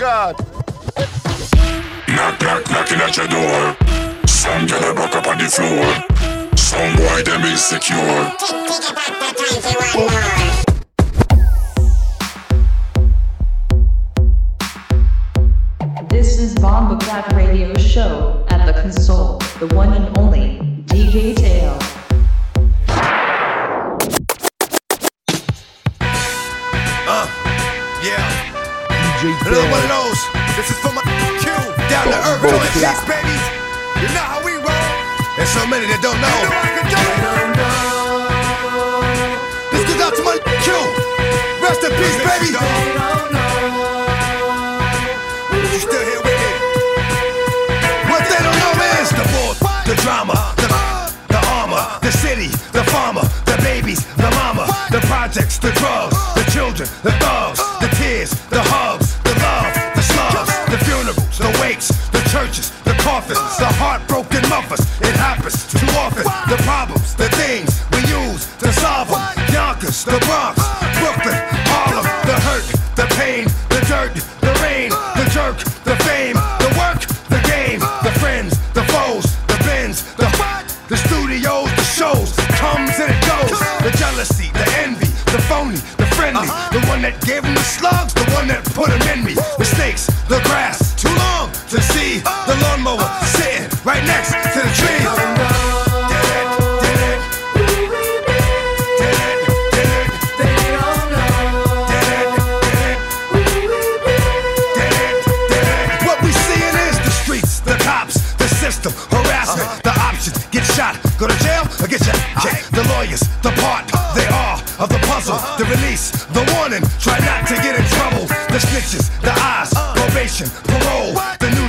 Bomboclat. Knock, knock, knocking at your door. Some get a buck up on the floor. Some boy, them insecure. Think about the times you were born. This is Bomboclat Radio Show. At the console, the one and only DJ Teo. A little one of those. This is for my Q. Down to earth, doing cheese babies. You know how we roll. There's so many that don't know. Don't know. This goes out to my Q. Rest in peace, baby. You still here with me? What they don't know is the war, the drama, the armor, the city, the farmer, the babies, the mama, the projects, the drugs, the children, the thugs, the tears, the hugs. The coffins, the heartbroken muffins. It happens too often. The problems, the things we use to solve them. Yonkers, the Bronx, Brooklyn, Harlem. The hurt, the pain, the dirt, the rain, the jerk, the fame, the work, the game, the friends, the foes, the bins, the studios, the shows. Comes and it goes. The jealousy, the envy, the phony, the friendly. The one that gave them the slugs, the one that put them in me. The snakes, the grass. To see the lawnmower sitting right next to the tree. What we seeing is the streets, the cops, the system, harassment, the options. Get shot, go to jail, or get shot. The lawyers, the part they are of the puzzle, the release, the warning. Try not to get in trouble. The snitches, the eyes, probation, parole.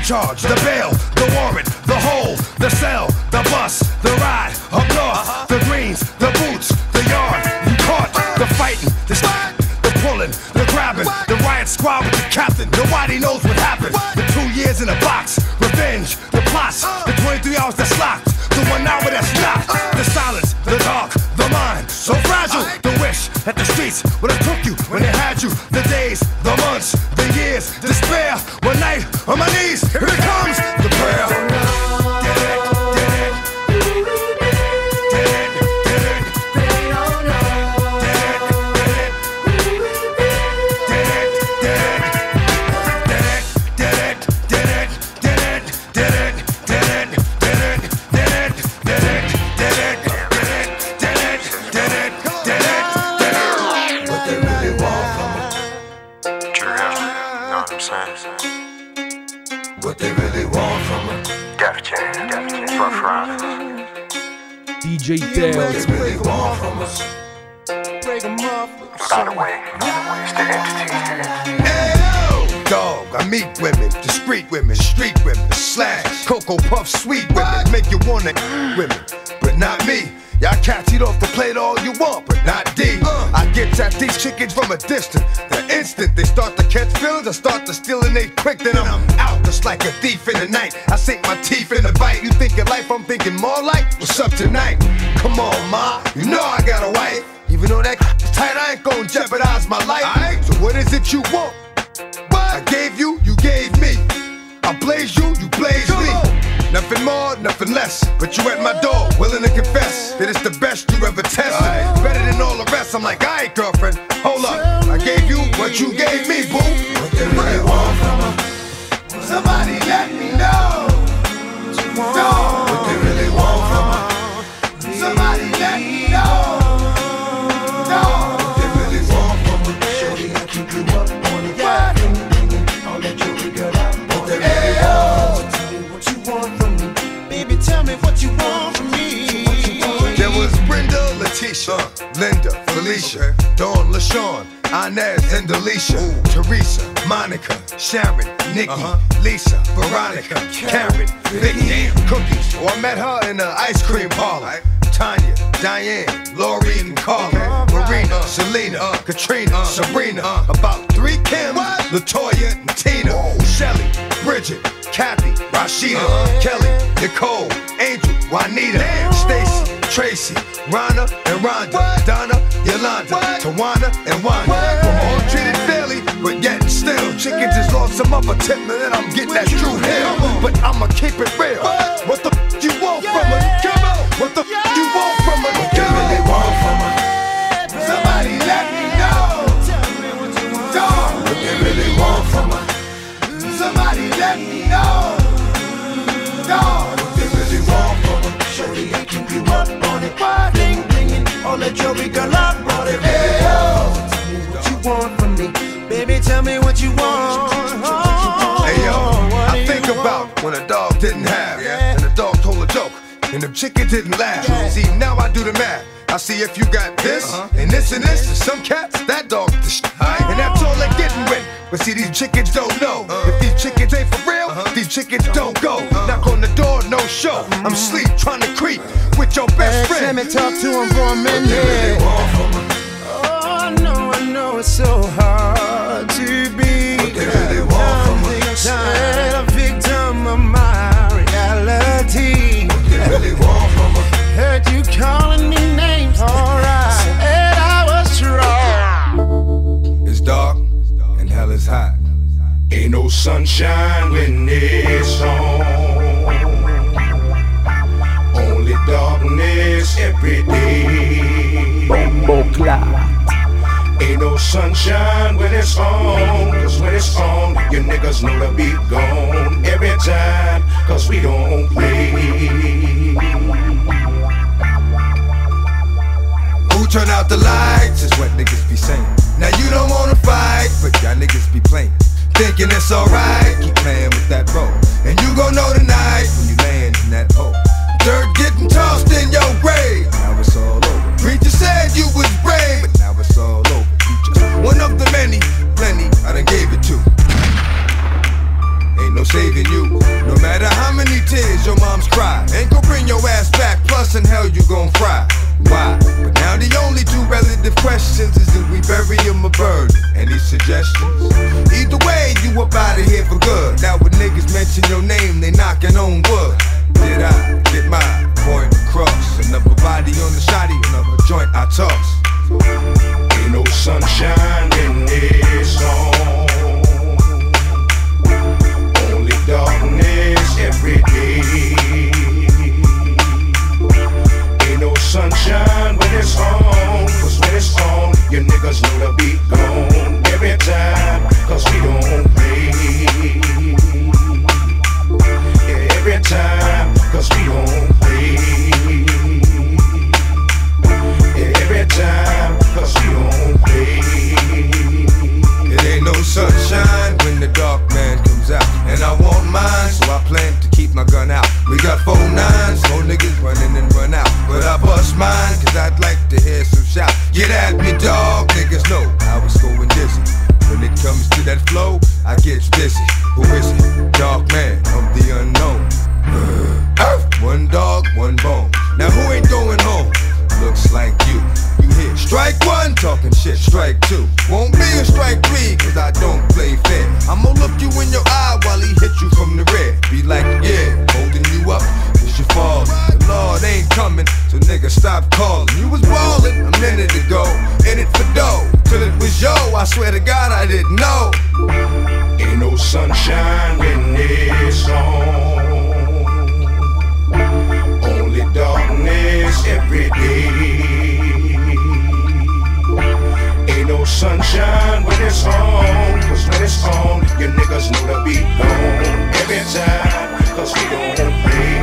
Charge, the bail, the warrant, the hold, the cell, the bus, the ride, up north, the greens, the boots, the yard, you caught, the fighting, the stop, the pulling, the grabbing, the riot squad with the captain, nobody knows what happened, the 2 years in a box, revenge, the plots, the 23 hours that's locked, the 1 hour that's not, the silence, the dark, the mind, so fragile, the wish that the streets would have took you when they had you, the days, the months, the years, despair, one night on my knees, here it comes, the prayer. DJ Teo, it's really warm from us. Break them up. Find a way. It's the entity. Hey, dog, I meet women, discreet women, street women, slash, Cocoa Puff, sweet women, make you wanna women, but not me. Y'all cats eat off the plate all you want, but not D. I get at these chickens from a distance. The instant they start to catch feelings, I start to steal and they quick. Then I'm out just like a thief in the night. I sink my teeth in the bite. You thinking life, I'm thinking more like, what's up tonight? Come on, ma, you know I got a wife. Even though that is tight, I ain't gonna jeopardize my life. Right? So what is it you want? What? I gave you, you gave me. I blaze you, you blaze me. Nothing more, nothing less, but you at my door, willing to confess that it's the best you ever tested. Better than all the rest. I'm like, alright, girlfriend, hold up. I gave you what you gave me, boo. What they really want from her? Somebody let me know. What they really want from her? Somebody let me know. What they really want from her? Shorty, I keep you up on the yard. I'll let you figure out what they really want. Tell me what you want. Tell me what you want from me. There was Brenda, Letitia, Linda, Felicia, okay. Dawn, LaShawn, Inez, and Alicia. Ooh. Teresa, Monica, Sharon, Nikki, Lisa, Veronica, Karen, Vicky, Cookies. Oh, I met her in the ice cream parlor. Tanya, Diane, Lori, and Carla, Marina, Selena, Katrina, Sabrina, about 3 Kim, LaToya, and Tina, Shelly, Bridget, Kathy, Rashida, Kelly, Nicole, Angel, Juanita, Stacy, Tracy, Rhonda, and Rhonda, Donna, Yolanda, Tawana, and Wanda. We're all treated fairly, but yet still chickens is on some other tip, and then I'm getting that true hell. But I'ma keep it real. What the f*** you want from her? Come on. What the f*** you want from her? What do you really want from her? Somebody let me know. Dog, what you really want from her? Somebody let me know. Dog, what you really want from her? Shorty, I keep you up on it. Bling, blingin', all that jewelry, girl, I brought it. Hey, yo. Want from me. Baby, tell me what you want. Hey yo, I think about when a dog didn't have, yeah. And the dog told a joke, and the chicken didn't laugh. Yeah. See, now I do the math. I see if you got this, and this and this, and some cats, that dog, and that's all they're getting with. But see, these chickens don't know. If these chickens ain't for real, these chickens don't go. Knock on the door, no show. I'm sleep trying to creep with your best friend. Let me talk to him for a minute. It's so hard to be. What they really want from us? I'm tired, a victim of my reality. What they really want from us? Heard you calling me names. Alright, and I was wrong. It's dark and hell is hot. Ain't no sunshine when it's on. Only darkness every day. Bomboclat. Ain't no sunshine when it's on, cause when it's on, you niggas know to be gone every time, cause we don't play. Who turn out the lights is what niggas be saying. Now you don't wanna fight, but y'all niggas be playing. Thinking it's alright, keep playing with that rope. And you gon' know tonight when you land in that hole. Dirt getting tossed in your grave. Now it's all over. Preacher said you was brave, but now it's all over. One of the many, plenty, I done gave it to. Ain't no saving you. No matter how many tears your mom's cry, ain't gon' bring your ass back, plus in hell you gon' fry. Why? But now the only two relative questions is if we bury him or burn. Any suggestions? Either way, you up out of here for good. Now when niggas mention your name, they knocking on wood. Did I get my point across? Another body on the shoddy, another joint I toss. Ain't no sunshine when it's on. Only darkness every day. Ain't no sunshine when it's on, cause when it's on, you niggas know to be gone every time, cause we don't play. Yeah, every time, cause we don't play. Yeah, every time, cause we don't play. It ain't no sunshine when the dark man comes out. And I want mine, so I plan to keep my gun out. We got 4 9s, more niggas running and run out. But I bust mine, cause I'd like to hear some shout. Get at me, dog, niggas know I was going dizzy. When it comes to that flow, I get busy. Who is it? Dark man, I'm the unknown. One dog, one bone. Now who ain't going home? Looks like you. Strike one, talking shit, strike two. Won't be a strike three, cause I don't play fair. I'ma look you in your eye while he hit you from the rear. Be like, yeah, holding you up, cause you fall. The Lord ain't coming, so nigga stop calling. You was ballin' a minute ago, in it for dough. Till it was yo, I swear to God I didn't know. Ain't no sunshine when it's on. Only darkness every day. Ain't no sunshine when it's on, cause when it's on, you niggas know to be gone every time, cause we don't play.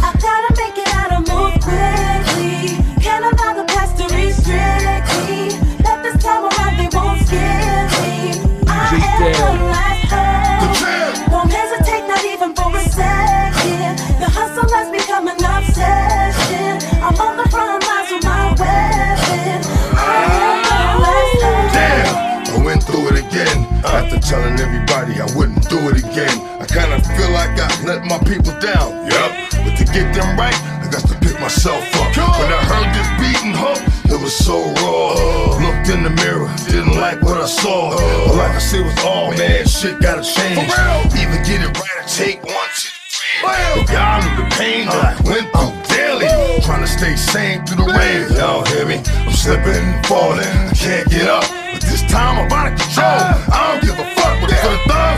I gotta make it out and move quickly. Can't allow the past to restrict me. Let this time around, they won't scare me. I am the last hope. Won't hesitate, not even for a second. The hustle has become an obsession. I'm on the front lines with my weapon. Damn, I went through it again. After telling everybody I wouldn't do it again, I kinda feel like I let my people down. Yep, but to get them right, I got to pick myself up. When I heard this beating hook, it was so raw. Looked in the mirror, didn't like what I saw. All I could see was, oh man, shit gotta change. Either get it right or take 1, 2, 3. Y'all knew the pain that I went through daily. Trying to stay sane through the rain. Y'all hear me? I'm slipping, falling, can't get up. But this time I'm out of control. I don't give a fuck what for the thug.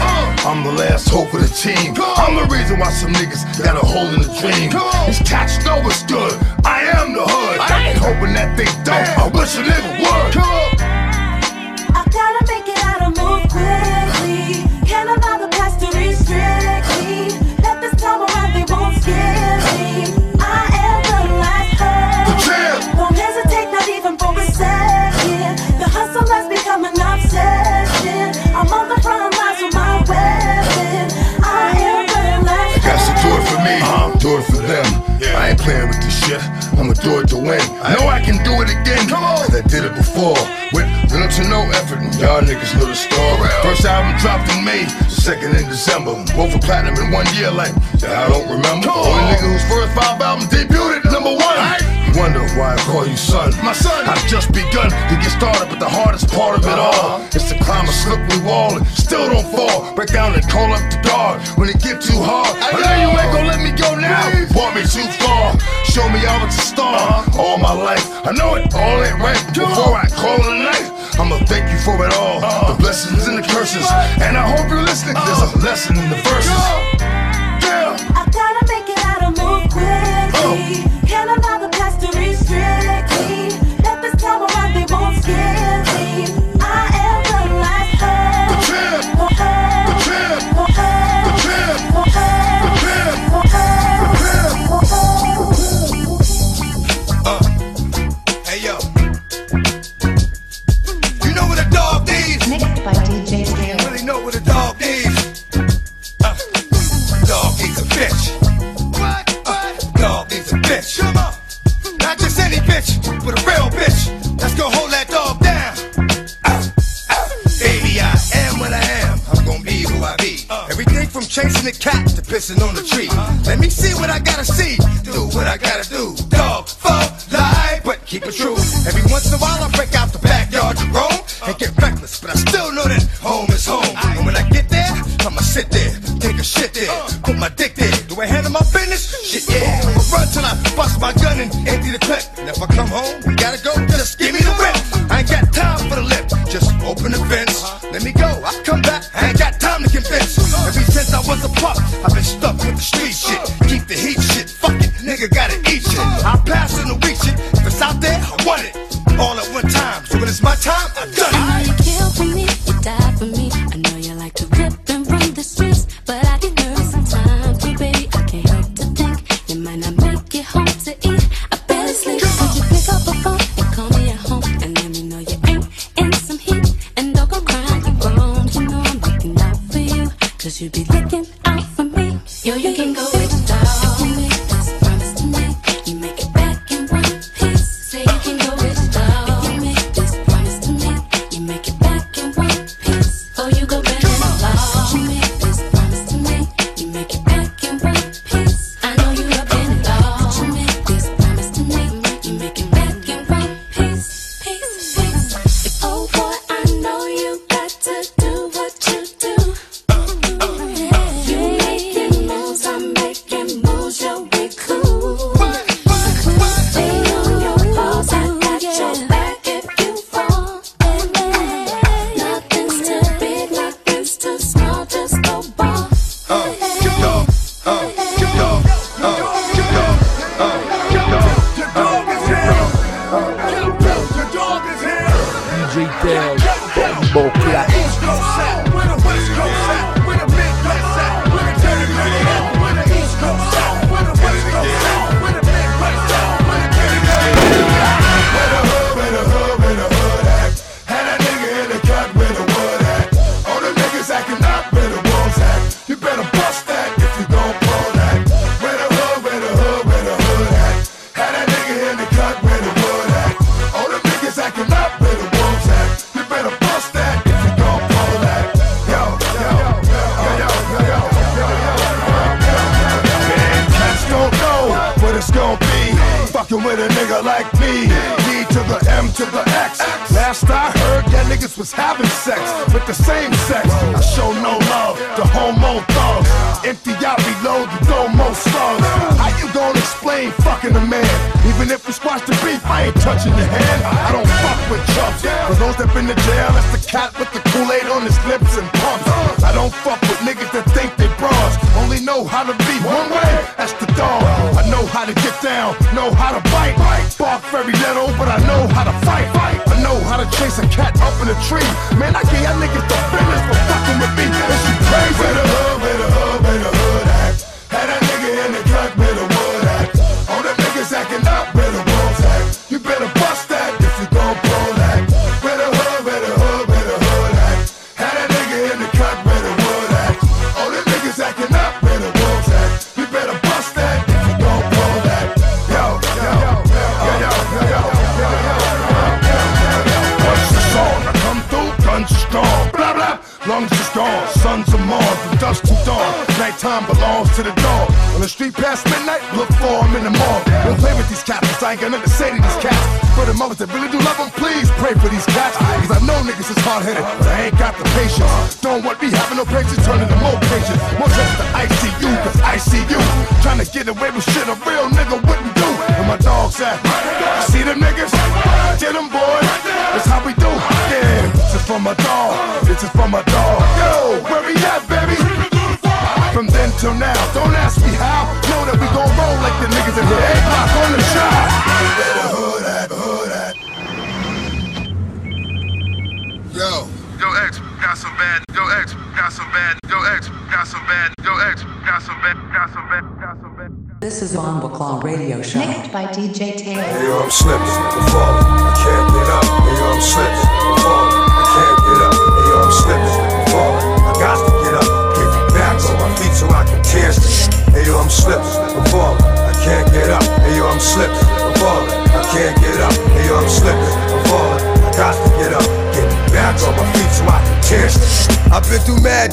I'm the last hope for the team. I'm the reason why some niggas got a hole in the dream. These cats know it's good. I am the hood. I ain't hoping that they don't. I wish a nigga would. I gotta make it out and move quickly. Can't allow the past to restrict me. Let this time around they won't scare me. I am the last hope. Won't hesitate, not even for a second. The hustle has become an obsession. I'm on the front lines with my weapon. I am the last hope. I guess do it for me, do it for them. I ain't playing with this shit, I'ma do it to win. I know I can do it again, cause I did it before. With little to no effort, and y'all niggas know the story. First album dropped in May, second in December. Both were platinum in 1 year, like, I don't remember. Only nigga whose first 5 albums debuted at #1. You wonder why I call you son. My son, I've just begun to get started, but the hardest part of it all is to climb a slippery wall and still don't fall. Break down and call up the guard when it get too hard. I know you ain't gon' let me go now. Want me too far, show me I was a star all my life. I know it all ain't right. Before I call it a night, I'ma thank you for it all, the blessings and the curses. And I hope you're listening, there's a lesson in the verses. I gotta make it out and move quickly. Can't allow the past to restrict me. Let this time around they won't scare me. I am the last hope. Hey yo, you know what a dog needs? Mixed by DJ Teo. You really know what a dog needs? Dog needs a bitch. What? Dog needs a bitch. Come on. Not just any bitch, but a real bitch. Let's go hold that dog down. Baby, I am what I am. I'm gonna be who I be. Everything from chasing the cat to pissing on the tree. Let me see what I gotta see. Do what I gotta do. Dog for life. But keep it true. Every once in a while I break out the backyard to roam and get reckless, but I still know that home is home. And when I get there, I'ma sit there, take a shit there, put my dick there. Do I handle my business? Shit yeah. I'ma run till I bust my gun and empty the clip. And if I come home, we gotta go, just give me the whip. I ain't got time for the lip, just open the fence. Let me go, I come back, I ain't got time to convince. Ever since I was a pup, I've been stuck with the street shit. Keep the heat shit, fuck it, nigga gotta eat shit. I pass in the week shit. If it's out there, I want it all at one time. So when it's my time, I done it. I know you kill for me, you die for me. I know you like to rip and run the streets, but I get nervous sometimes too, baby. I can't help to think you might not make it home to eat. I barely sleep. Could you pick up a phone and call me at home and let me know you ain't in some heat? And don't go crying around. You know I'm looking out for you, cause you be looking out for me. Yo, you can go with the dog. Just watch the beef, I ain't touching your hand. I don't fuck with chumps. For those that been to jail, that's the cat with the Kool-Aid on his lips and pumps. I don't fuck with niggas that think they bras. Only know how to be one way, that's the dog. I know how to get down, know how to bite. Bark very little, but I know how to fight. I know how to chase a cat up in a tree. Man, I get y'all niggas the feelings for fucking with me. And she crazy. Where the hood, where the hood, where the hood at? Had that nigga in the cut, where the wood at? All the niggas acting up, where the wolves at? You better bust that if you gon' pull that. Where the hood, where the hood, where the hood at? Had that nigga in the cut, where the wood at? All the niggas acting up, where the wolves at? You better bust that if you gon' pull that. Yo, yo, yo, yo, yo, yo, yo, yo, yo. Once the song I come through, guns is gone. Blah, blah, lungs is gone, sons of Mars from dusk to dawn. Nighttime belongs to the dog. On the street past midnight, look for him in the mall. Don't play with these cats, I ain't got nothing to say to these cats. For the mothers that really do love them, please pray for these cats. Cause I know niggas is hard-headed, but I ain't got the patience. Don't want me having no patience, turning to more patience. More just the ICU, cause I see you. Trying to get away with shit a real nigga wouldn't do. And my dogs at, see them niggas? Get them boys, that's how we do. Yeah, this is for my dog, this is for my dog. Yo, where we at, baby? From then till now, don't ask me how. Know that we gon' roll like the niggas in the 8 block on the shot. Where the hood at, hood at? Yo, yo X, got some bad. Yo X, got some bad. Yo X, got some bad. Yo X, got some bad. Got some bad. Got some bad. This is Bomboclat Radio Show. Mixed by DJ Teo. Hey yo, I'm slipping, I'm falling, I can't get up. Hey yo, I'm slipping, I'm falling, I can't get up. Hey yo, I'm slipping, I'm falling, I got to get up. On my feet so I can tears the shit. Hey yo, I'm slipping, I'm falling, I can't get up. Hey yo, I'm slipping, I'm falling, I can't get up. Hey yo, I'm slipping, I'm falling, I got to get up. Get back on my feet so I can tears the shit. I've been through mad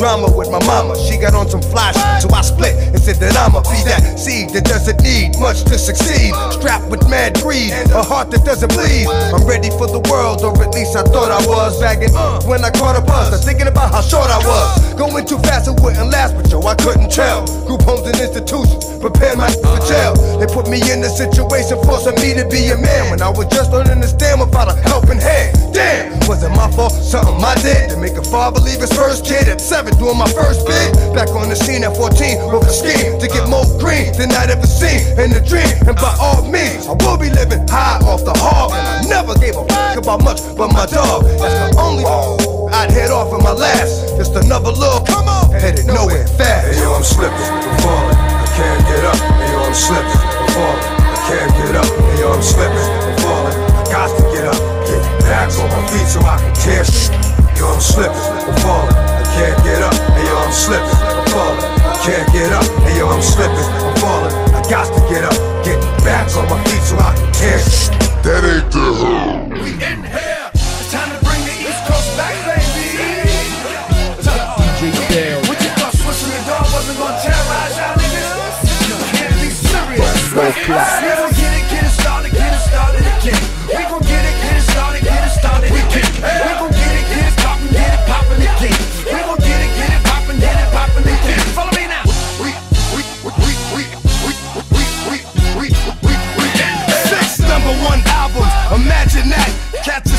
drama with my mama. She got on some fly shit, so I split and said that I'ma be that seed that doesn't need much to succeed. Strapped with mad greed, a heart that doesn't bleed. I'm ready for the world, or at least I thought I was. Bagging when I caught a bus, I'm thinking about how short I was. Going too fast, it wouldn't last, but yo, I couldn't tell. Group homes and institutions prepared my for jail. They put me in a situation forcing me to be a man when I was just learning to stand without a helping hand. Damn, wasn't my fault, something I did to make a father leave his first kid at 7, doing my first bid. Back on the scene at 14 with a scheme to get more green than I'd ever seen in a dream. And by all means, I will be living high off the hog. And I never gave a fuck about much but my dog. That's the only I'd head off in my last. Just another little come on, headed nowhere fast. Hey yo, I'm slipping, I'm falling, I can't get up. Hey yo, I'm slipping, I'm falling, I can't get up. Hey yo, I'm slipping, I'm falling, I got to get up. Get back on my feet so I can tear shit. Yo, I'm slipping, I'm falling, I can't get up. Hey yo, I'm slipping, I'm falling, I can't get up. Hey yo, I'm slipping, I'm falling, I got to get up. Get back on my feet so I can tear shit. That ain't the hood. We in here. It's time to bring the East Coast back, baby. It's up, DJ Teo. What you thought switching the dog wasn't gonna terrorize y'all niggas? You can't be serious. We gon' get it started again. We gon' get it started, we can. We gon' get it poppin', again. We gon' get it poppin', again. Follow me now. We can. 6 number 1 albums, imagine that. Catch a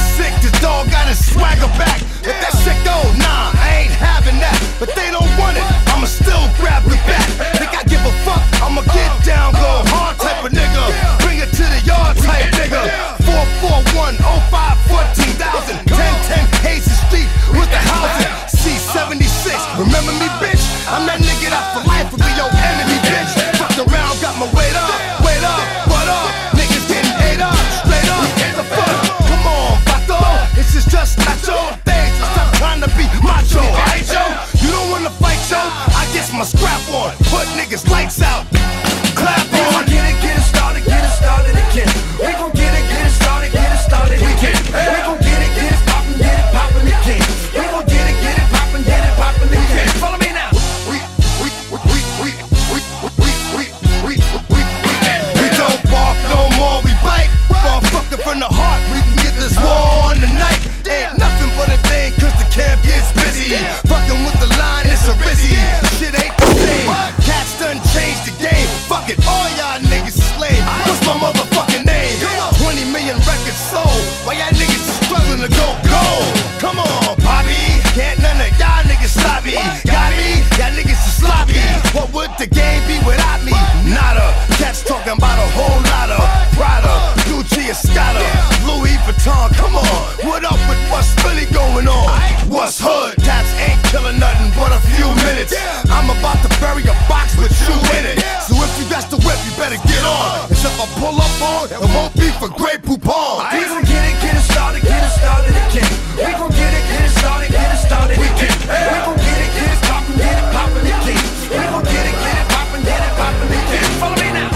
minutes ain't killing nothing but a few minutes. I'm about to bury a box with you in it. So if you got the whip, you better get on. Cause if I pull up on, it won't be for Grey Poupon. We gon' get it started again. We gon' get it started again. We gon' get it poppin', again. We gon' get it poppin', again. Follow me now.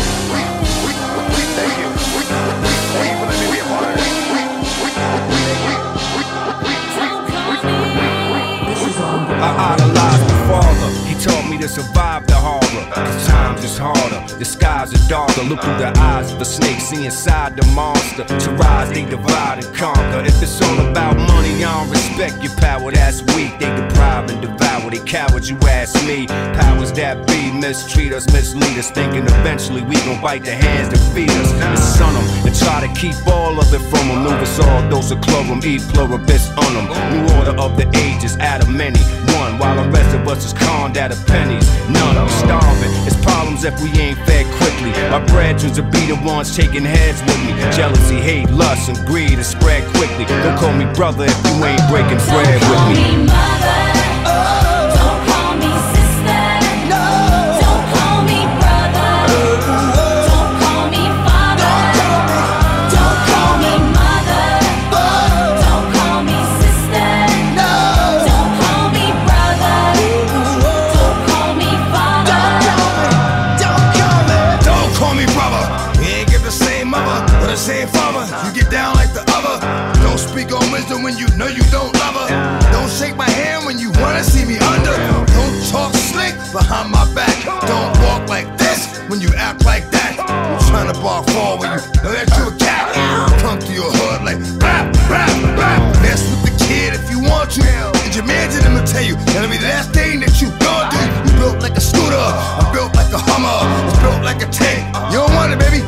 I idolized my father. He taught me to survive the horror. Cause times is harder, the skies are darker. Look through the eyes of the snake, see inside the monster. To rise, they divide and conquer. If it's all about money, I don't respect your power, that's weak. They deprive and devour, they cowards, you ask me. Powers that be mistreat us, mislead us, thinking eventually we gon' bite the hands that feed us. And son them, and try to keep all of it from them. Lose us all, those of chlorum, e pluribus unum. New order of the ages, out of many. One, while the rest of us is conned out of pennies. None of them starving. It's problems if we ain't fed quickly. My brethrens will be the ones taking heads with me. Jealousy, hate, lust, and greed is spread quickly. Don't call me brother if you ain't breaking bread with me. Don't call me mother. Don't call me sister. Don't call me brother. Don't call me father. Don't call me mother. Don't call me sister. Same farmer, you get down like the other. Don't speak on wisdom when you know you don't love her. Don't shake my hand when you wanna see me under. Don't talk slick behind my back. Don't walk like this when you act like that. I'm trying to bar fall when you know that you a cat. Come to your hood like rap, rap, rap. Mess with the kid if you want to. And your man's in him will tell you that'll be the last thing that you gonna do. You built like a scooter, I'm built like a Hummer. It's built like a tank, you don't want it baby.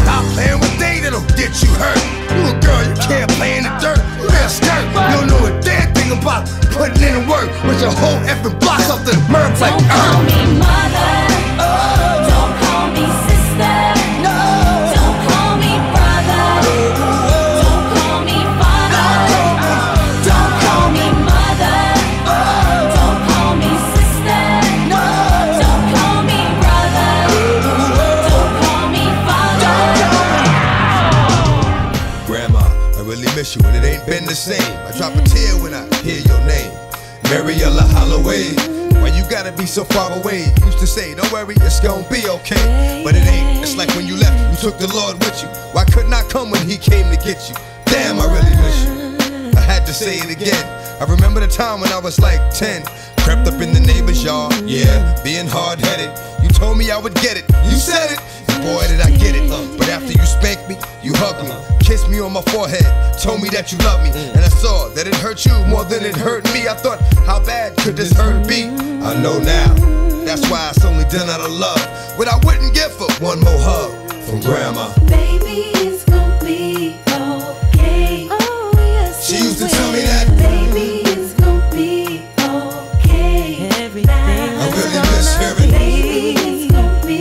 Stop playing with it'll get you hurt. You a girl, you can't play in the dirt. You a skirt. You don't know a damn thing about putting in the work. With your whole effing block up to the murk like earth. Don't call me mother. Don't call me sister. Don't call me brother. Don't call me father. Don't call me mother. Don't call me sister. Don't call me brother. Don't call me father. Miss you and it ain't been the same. I drop a tear when I hear your name, Mariella Holloway. Why you gotta be so far away? Used to say, don't worry, it's gonna be okay. But it ain't, it's like when you left, you took the Lord with you. Why couldn't I come when he came to get you? Damn, I really miss you. I had to say it again. I remember the time when I was like 10. Crept up in the neighbor's yard, yeah, being hard-headed. You told me I would get it, you said it. Boy, did I get it, but after you spanked me, you hugged me, kissed me on my forehead, told me that you loved me, and I saw that it hurt you more than it hurt me. I thought, how bad could this hurt be? I know now, that's why it's only done out of love. What I wouldn't get for one more hug from Grandma. Baby, it's gonna be okay. Oh, yes, she used to tell me that. Baby, it's gonna be okay. Everything I really miss hearing. Baby, it's gonna be.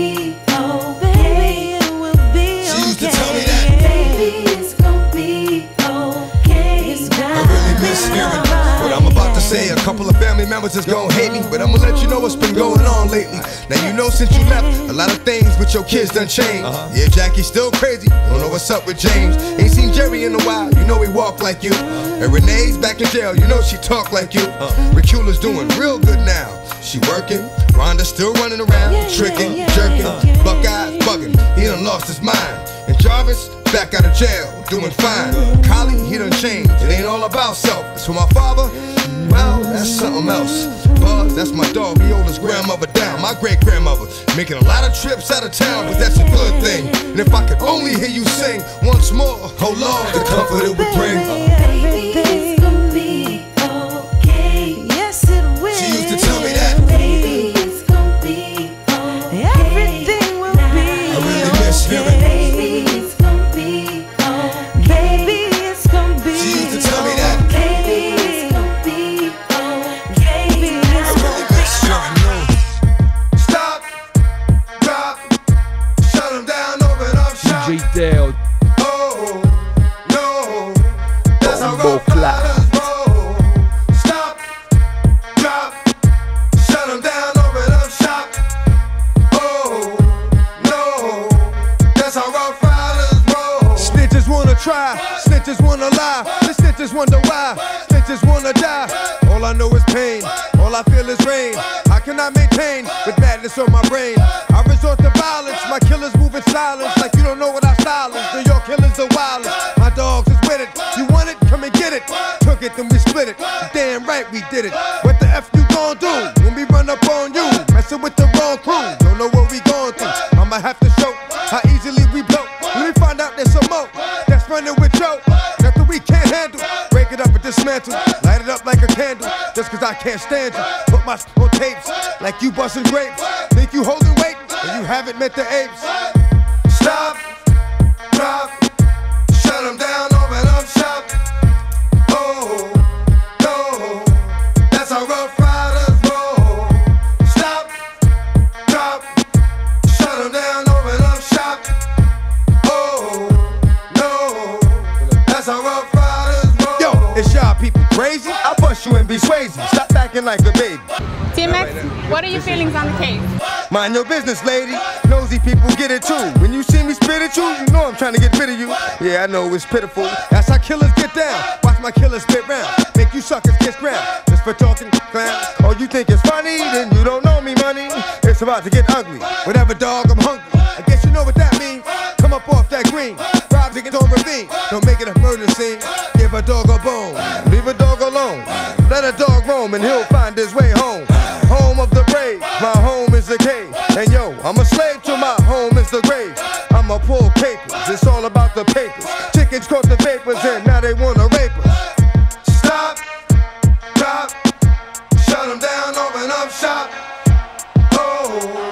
A couple of family members is gon' hate me, but I'ma let you know what's been going on lately. Now you know since you left, a lot of things with your kids done changed. Yeah, Jackie's still crazy, don't know what's up with James. Ain't seen Jerry in a while, you know he walk like you. And Renee's back in jail, you know she talk like you. Ricula's doing real good now, she working. Rhonda's still running around, tricking, jerking. Buckeye's bugging, he done lost his mind. And Jarvis, back out of jail, doing fine. Collie, he done changed, it ain't all about self. It's for my father. Well, that's something else. Buzz, that's my dog, he owed his grandmother down. My great-grandmother, making a lot of trips out of town. But that's a good thing. And if I could only hear you sing once more, oh Lord, the comfort it would bring. Everything's gonna be okay. Yes, it will. She used to tell me that. Baby, it's gonna be okay. Everything will be okay. I really miss hearing. Baby, it's gonna be okay. Baby, it's gonna be okay. She used to tell me that. DJ Teo, oh, no, Bomboclat Bitches wonder why, bitches wanna die. All I know is pain, all I feel is rain. I cannot maintain with madness on my brain. I resort to violence, my killers move in silence. Like you don't know what I silence, then your killers are wildin'. My dogs is with it, you want it, come and get it. Took it, then we split it, damn right we did it. What the F you gon' do when we run up on you? Messin' with the wrong crew, don't know what we gon' through. I'ma have to show how easily we blow. Let me find out there's some more that's running with Joe. Nothing we can't handle, break it up and dismantle. Light it up like a candle, just cause I can't stand you. Put my on tapes, like you bustin' grapes. Think you holding weight, and you haven't met the apes. Stop, drop, shut them down, open up shop. Oh, no, that's how rough riders roll. Stop, drop, shut them down, open up shop. Oh, no, that's how rough riders roll. Yo, it's y'all people crazy? I bust you and be swayzy. Stop acting like a baby. DMX, what are your feelings on the case? Mind your business, lady. Nosy people get it too. When you see me spit at you, you know I'm trying to get rid of you. Yeah, I know it's pitiful. That's how killers get down. Watch my killers spit round. Make you suckers kiss ground. Just for talking clown. Oh, you think it's funny? Then you don't know me, money. It's about to get ugly. Whatever, dog, I'm hungry. I guess you know what that means. Come up off that green. Rob niggas don't ravine. Don't make it a murder scene. Give a dog a bone. Leave a dog alone. Let a dog roam and he'll find his way home. Home of the brave, my home is the cave. And yo, I'm a slave to my home is the grave. I'm a pull papers, it's all about the papers. Chickens caught the vapors and now they wanna rape us. Stop, drop, shut them down, open up shop. Oh.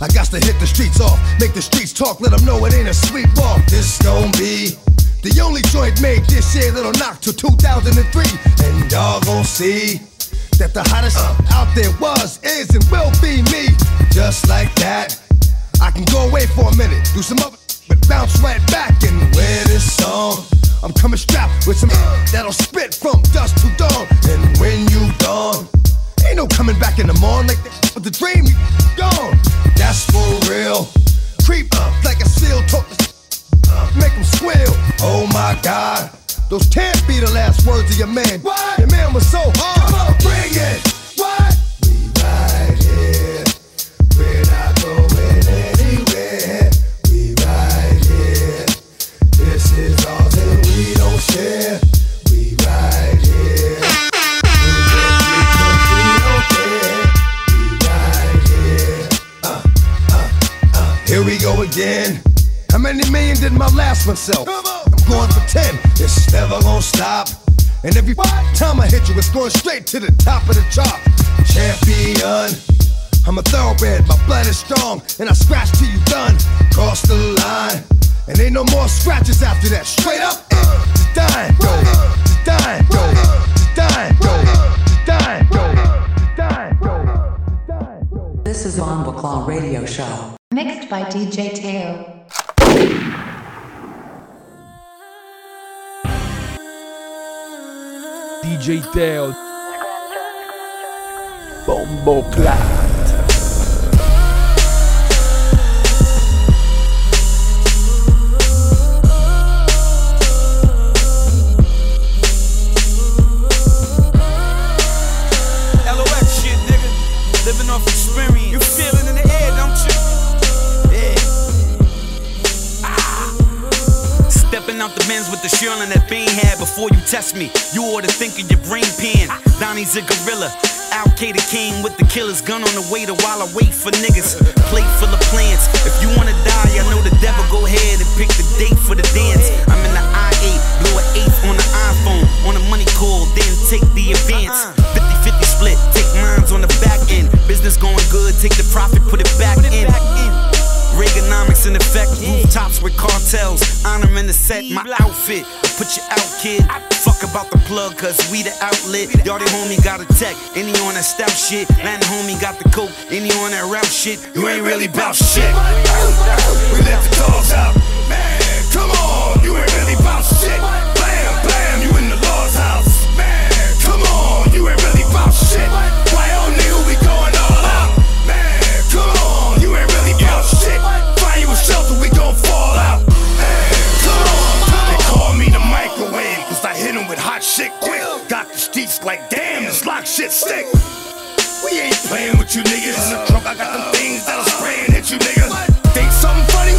I got to hit the streets off, make the streets talk, let them know it ain't a sweet walk. This gon' be the only joint made this year that'll knock till 2003. And y'all gon' see that the hottest out there was, is, and will be me. Just like that, I can go away for a minute, do some other, but bounce right back and wear this song. I'm coming strapped with some that'll spit from dusk to dawn. And when you gone, ain't no coming back in the morning like that, but the dream gone. That's for real. Creep up like a seal, talk to make them squeal. Oh my God, those can't be the last words of your man. What? Your man was so hard. Come on, bring it. What? We right here. We're not going anywhere. We right here. This is all that we don't share. We right here. Here we go again. How many million did my last one sell? I'm going for 10. It's never gonna stop. And every time I hit you, it's going straight to the top of the chart. Champion, I'm a thoroughbred, my blood is strong, and I scratch till you done. Cross the line, and ain't no more scratches after that. Straight up, it's dying, go, it's dying, go, it's dying, go, it's dying, go, it's dying, go. This is Bomboclat Radio Show. Mixed by DJ Teo. DJ Teo. Bomboclat. LOX shit, nigga. Living off experience. You feel it in the air, don't you? Stepping out the men's with the Sherlin that Bean had before you test me. You ought to think of your brain pan. Donnie's a gorilla. Al Qaeda came with the killer's gun on the waiter while I wait for niggas. Plate full of plans. If you wanna die, I know the devil. Go ahead and pick the date for the dance. I'm in the I-8, blew an eighth on the iPhone. On a money call, then take the advance. 50-50 split, take mines on the back end. Business going good, take the profit, put it back in. Reaganomics in effect, roof Tops with cartels, honoring the set, my outfit. Put you out, kid. Fuck about the plug, cause we the outlet. Y'all the homie got a tech, any on that stout shit. Land homie got the coke, any on that rap shit. You ain't really bout shit. We let the dogs out, man. Come on, you ain't really bout shit. Blam, blam, you in the Lord's house, man. Come on, you ain't really bout shit. Why on nigga we going all out, man? Come on, you ain't really bout shit. Find you a shelter, we gon' fall out. With hot shit quick, got the streets like damn, this lock shit stick. We ain't playing with you niggas. In the trunk I got them things that'll spray and hit you niggas. Think something funny?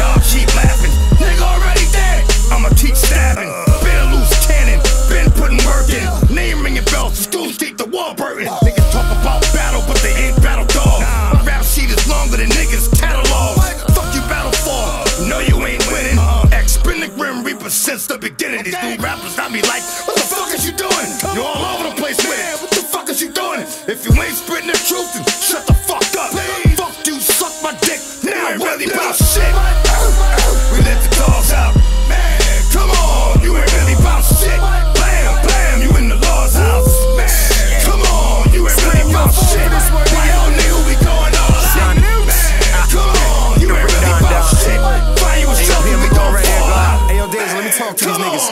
Y'all keep laughing. Nigga already dead, I'ma keep stabbing. Been a loose cannon, been putting work in. Name ringing bells, the schools deep, the wall burning. Niggas talk about battle, but they ain't battle dog. My rap sheet is longer than niggas' catalog. Fuck you battle for, no you ain't winning. X been the Grim Reaper since the beginning. These new rappers got me like, what the fuck is you doing? You're all over the place with it. What the fuck is you doing? If you ain't spitting the truth, then shut the fuck up. Fuck you, suck my dick. Now I'm really about shit. We let the dogs out, man. Come on, you ain't really about shit. Blam, blam, you in the Lord's house, man. Come on, you ain't really about shit. Why y'all nigga we going all out, man? Come on, you ain't really about shit. Find you a shelter, we gon' fall out. Hey yo, Diz, let me talk to these niggas.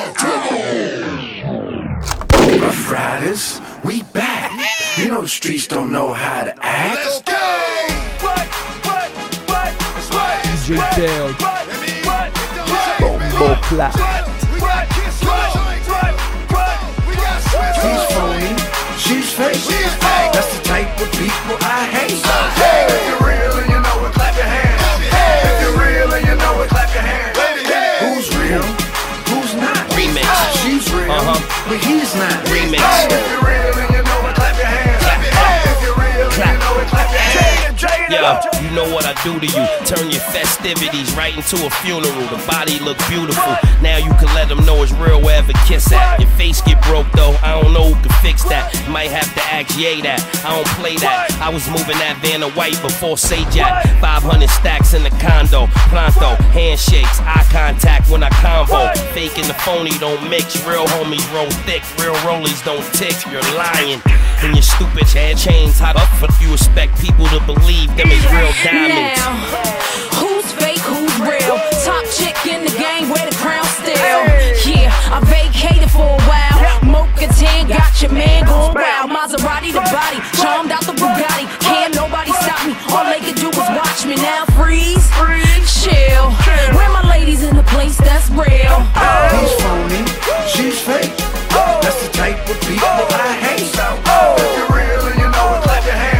Rough Riders, we back. You know the streets don't know how to act. Let's go. What, DJ Teo. Bomboclat. He's phony, she's fake. That's the type of people I hate. Hey, if you're real and you know it, clap your hands. Hey, if you're real and you know it, clap your hands. Who's real? Who's not? Remix. She's real. But he's not. Remix. If you're real and you know it, clap your hands. Clap. If you're real and you know it, clap your hands. Yeah, you know what I do to you. Turn your festivities right into a funeral. The body look beautiful. Now you can let them know it's real wherever kiss at. Your face get broke though, I don't know who can fix that. You might have to ask Ye that, I don't play that. I was moving that Vanna White before Sajak. 500 stacks in the condo, pronto. Handshakes, eye contact when I convo. Faking the phony don't mix. Real homies roll thick, real rollies don't tick. You're lying in your stupid hand chains. How the fuck you expect people to believe them is real diamonds? Now, who's fake, who's real? Top chick in the game, wear the crown still. Yeah, I vacated for a while. Mocha 10, got your man going wild. Maserati the body, charmed out the Bugatti. Can't nobody stop me, all they can do is watch me. Now freeze, chill. Where my ladies in the place that's real? He's phony, she's fake. That's the type of people I hate. If you're real and you know it, clap your hands.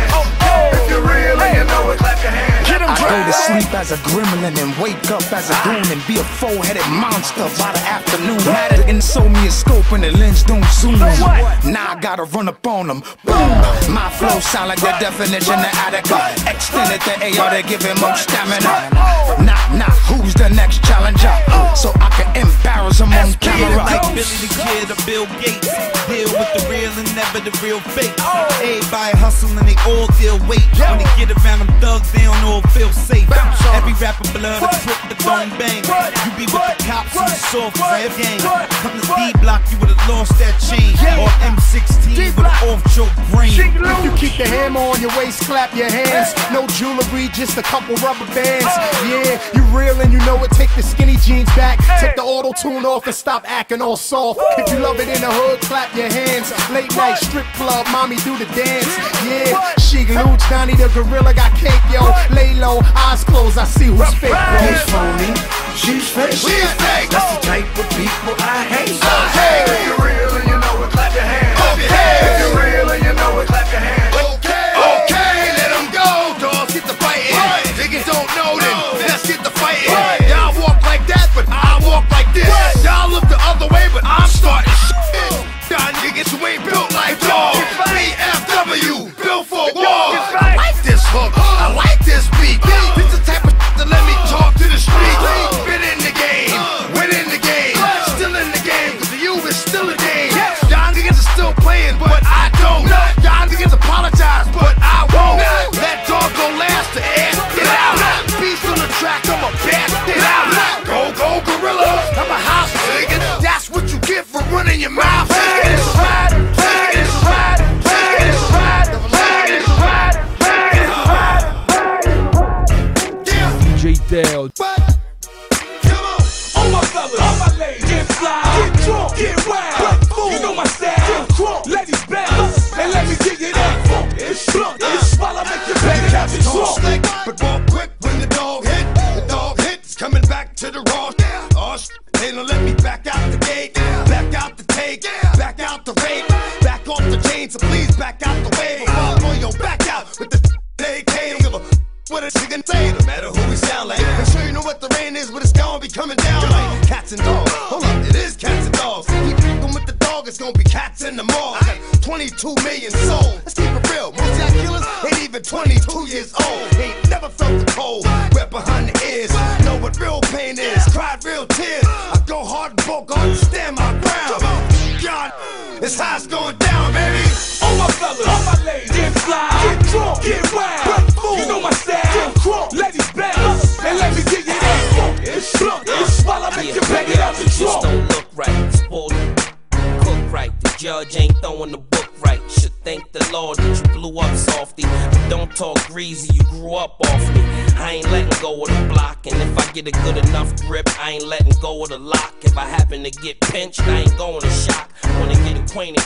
I go to sleep as a gremlin and wake up as a goon and be a four-headed monster by the afternoon. Had it and sold me a scope and the lens don't zoom. Now I gotta run up on them. Boom! My flow sound like the definition of Attica. Extended the AR to give him more stamina. Nah, who's the next challenger? So I can embarrass him on camera. Like Billy the Kid or Bill Gates. Deal with the real and never the real fake. Everybody hustling, they all deal weight. When they get around them thugs, they don't know feel safe. Every rapper blood, a trip the gun bang. You be with the cops and the soft rap gang. Come to D-Block, you would've lost that chain. Or M16 with an off-choke brain. If you keep the hammer on your waist, clap your hands. No jewelry, just a couple rubber bands. Yeah, you real and you know it. Take the skinny jeans back. Take the auto-tune off and stop acting all soft. If you love it in the hood, clap your hands. Late night strip club, mommy do the dance. Yeah, she glutes, Donnie the gorilla got cake, yo. Lay low, eyes closed, I see who's fake. He's phony, she's fake. That's the type of people I hate. Hey, if you're real and you know it, clap your hands. If you're real and you know it, clap your hands. Okay, let them go, dogs, get the fighting. Niggas don't know them, let's get the fighting. Y'all walk like that, but I walk like this. Y'all look the other way, but I'm starting shit. Y'all niggas who ain't built like dogs. BFW, built for walls. I like this hook, I like this beat. This the type of shit that let me talk to the street. Been in the game, winning the game. Still in the game, cause the U is still a game. Y'all niggas are still playing, but I don't. Y'all niggas Teo. All my fellas, all my ladies, get fly, get drunk, get wild, fool. You know my style, get drunk, ladies bounce, and let me dig it up. It's drunk, it's while I make your baby happy drunk. Slick, but walk quick when the dog hits, coming back to the raw. Oh, they don't let me back out the gate, back out the take, back out the rape, back off the chain, so please back out the way. I'll on your back out with the they can't give a what a chicken say, no matter who we sound like. I'm sure you know what the rain is, but it's gonna be coming down like cats and dogs. Hold up, it is cats and dogs. We fucking with the dog, it's gonna be cats in the mall. I got 22 million souls. Let's keep it real. Most y'all killers ain't even 22 years old. Ain't never felt the cold. Wet behind the ears. Know what real pain is. Cried real tears. I go hard and broke, I stand my ground. God, it's how it's going down, baby. All my fellas, all my ladies, get fly, get drunk, get wild. You know my style, crunk, ladies bounce, and let me dig it up. It's drunk, it's while I make you bang it out the trunk. Just don't look right, spoiled, cook right. The judge ain't throwing the book right. Should thank the Lord that you blew up softy. But don't talk greasy, you grew up off me. I ain't letting go of the block, and if I get a good enough grip, I ain't letting go of the lock. If I happen to get pinched, I ain't going to shock. Wanna get acquainted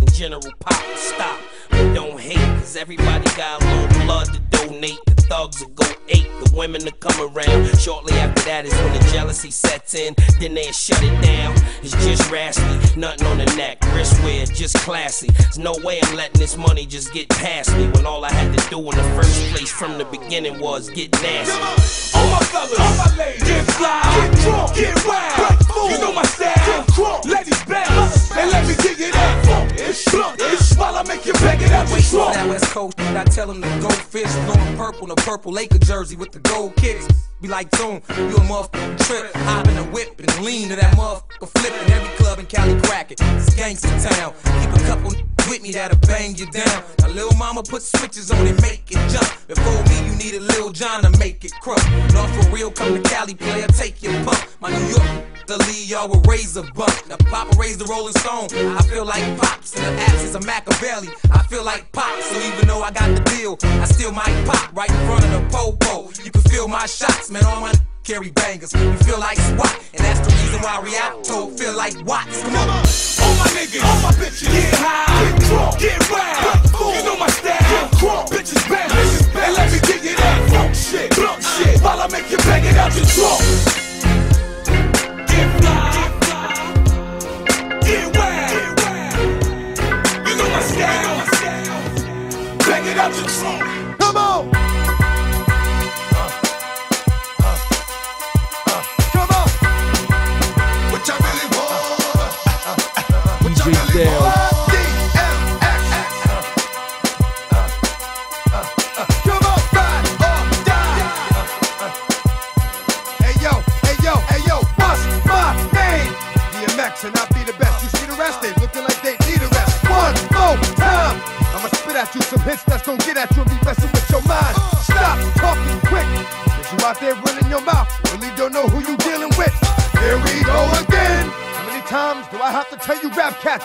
with General Pop, stop. But don't hate, cause everybody got a little blood to donate. The thugs will go ape, the women will come around. Shortly after that is when the jealousy sets in, then they'll shut it down. It's just raspy, nothing on the neck, wrist wear, just classy. There's no way I'm letting this money just get past me, when all I had to do in the first place from the beginning was get nasty. All my fellas, all my ladies, get fly, get drunk, get wild. You know my style, crunk, ladies bounce, and let me dig it up. It's drunk, it's while I make you beg it out. It's drunk. Now it's coach, I tell him to go fish, throwing purple in a purple Laker jersey with the gold kicks. Be like, Tune, you a motherfucking trip. Hop in a whip and lean to that motherfucker flipping. Every club in Cali crackin', it's gangster town. Keep a couple with me that'll bang you down. Now lil' mama put switches on and make it jump. Before me, you need a Lil John to make it crump. Now for real, come to Cali, player, take your pump. My New York, the lead, y'all will raise a buck. Now Papa raised the Rolling Stone, I feel like Pops. In the absence of Machiavelli, I feel like Pops. So even though I got the deal, I still might pop right in front of the popo. You can feel my shots. Man, all my carry bangers. We feel like SWAT, and that's the reason why Rialto feel like Watts. Come on, all my niggas, all my bitches, get high, get drunk, get wild. You know my style, get drunk, bitches bounce, and let me dig it up. Fuck shit, blunt shit, while I make you bang it out your trunk. Get fly, get wild. You know my style, bang it out your trunk. Come on.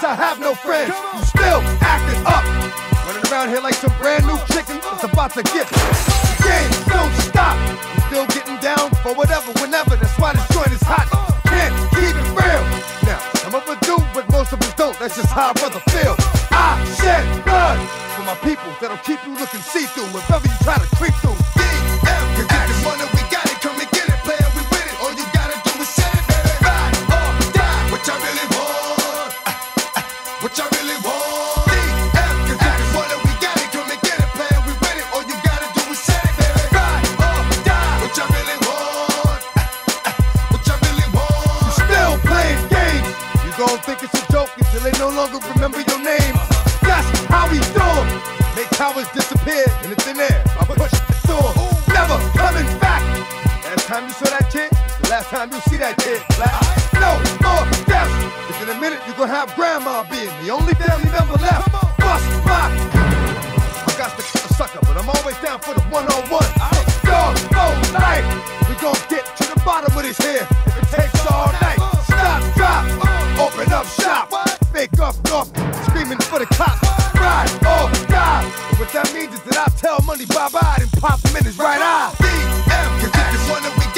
I have no friends, you still acting up. Running around here like some brand new chicken, it's about to get the game, don't stop. I'm still getting down for whatever, whenever, that's why this joint is hot. Can't keep it real. Now, some of us do, but most of us don't, that's just how a brother feel. I shed blood for my people that'll keep you looking see-through if ever you try to creep through. DMX, cause money, we got it, come and get it, player, we with it. All you gotta do is set it, baby. Ride or die, what y'all really want? What y'all really want? DMX, cause if you want it, we got it. Come and get it, player, we with it. All you gotta do is say it, baby. Ride or die. What y'all really want? What y'all really want? You still playing games. You gon' think it's a joke until they no longer remember your name. That's how we do it. Make towers disappear in the thin air. I push the door. Never coming back. Last time you saw that kid, the last time you see that kid. Like, no more death. Cause in a minute you gon' have grandma being the only family member left. Bust my. I got the sucker, but I'm always down for the one-on-one. Dog, no life. We gon' get to the bottom of this here. If it takes all night. Stop, drop, open up shop. Make up, north, screaming for the cops. Ride or die. What that means is that I tell money bye-bye and pop him in his right eye. DMX, cause if you wanna, we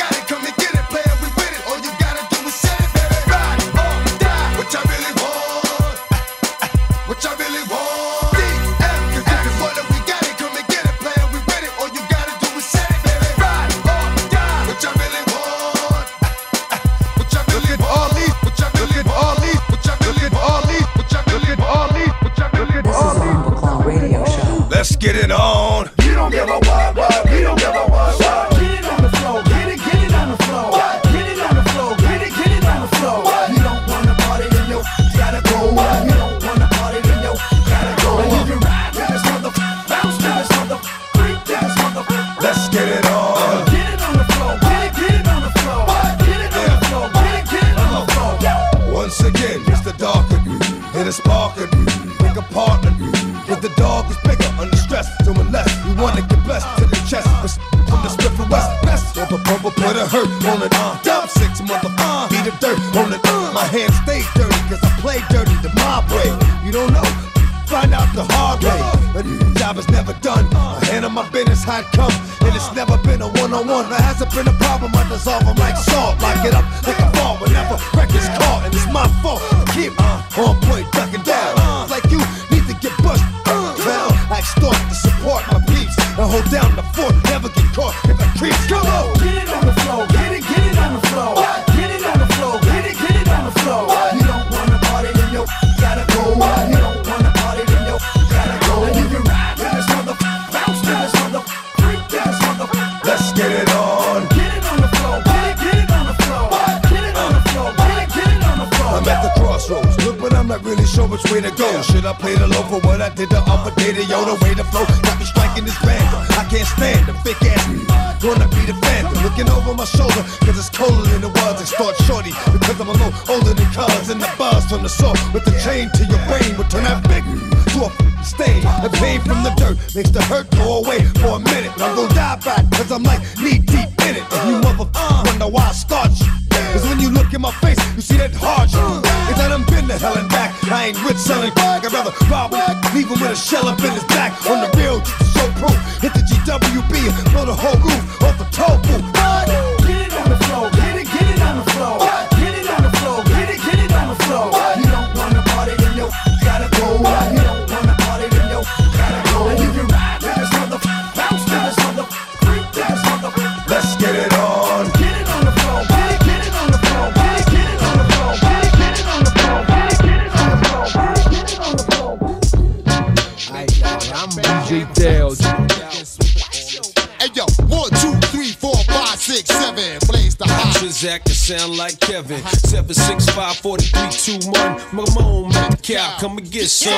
don't give a what, we don't give a what. Get it on the floor, get it on the floor. Get it on the floor, get it on the floor. You don't wanna party, then you gotta go. You don't wanna party, then you gotta go. And you can ride with this mother, bounce with this mother, freak with this mother. Let's get it on. Get it on the floor, get it on the floor. Get it on the floor, get it on the floor. Once again, it's the dark of you, hit a spark of you, pick a partner of you. But the dog is bigger under stress, doing less. You wanna get blessed to the chest, but from the script for West. Best on the bumble, put a hurt on it. Dump 6 month be the dirt on it. My hands stay dirty, cause I play dirty the mob way. You don't know, find out the hard way. The job is never done. I handle my business how it come, and it's never been a one-on-one. There hasn't been a problem, I dissolve them like salt. Lock it up, like a fall, whenever records caught, and it's my fault. Keep on point, ducking down. It's like you need to get pushed. I extort to support my peeps and hold down the fort, never get caught if I creep. Come on! Get it on the floor, get it on the floor. Get it on the floor, get it on the floor. You don't wanna party, then you gotta go. You don't wanna party, then you gotta go. And you can ride with this mother, bounce with this mother, freak with this mother. Let's get it on. Get it on the floor, get it on the floor. Get it on the floor, get it on the floor. I'm at the crossroads, look, but I'm not really sure which way to go. Should I play the low for what I did the other day? Yo, the way the flow got me striking this band. I can't stand the fake ass. Gonna be the phantom, looking over my shoulder, cause it's colder than it was. Extort shorty, because I'm a little older than cuz. And the buzz from the soul with the chain to your brain will turn that big to a stain. The pain from the dirt makes the hurt go away for a minute. But I'm gonna die by it, cause I'm like knee deep in it. And you motherfuckers wonder why I start you. Cause when you look in my face, you see that hard shit. It's that I'm been to hell and back. I ain't rich selling back. I'd rather rob him, leave him with a shell up in his back. On the real, show proof. Hit the GWB and blow the whole roof off the toe booth. Get it on the floor. Get it on the floor. Get it on the floor. Get it on the floor. You don't wanna party, then you gotta go. You don't wanna party, then you gotta go. And you can ride with this mother, bounce with this mother, freak with this mother. Let's get it on. Get it on the floor. Get it on the floor. Get it on the floor. Get it on the floor. Get it on the floor. Get it on the floor. I'm DJ Teo. Hey yo, 1, 2, 3, 4, 5, 6, 7. Blaze the hot. Transact and sound like Kevin. 7, 6, 5, 4, 3, 2, 1. My mom, my cow, come and get some.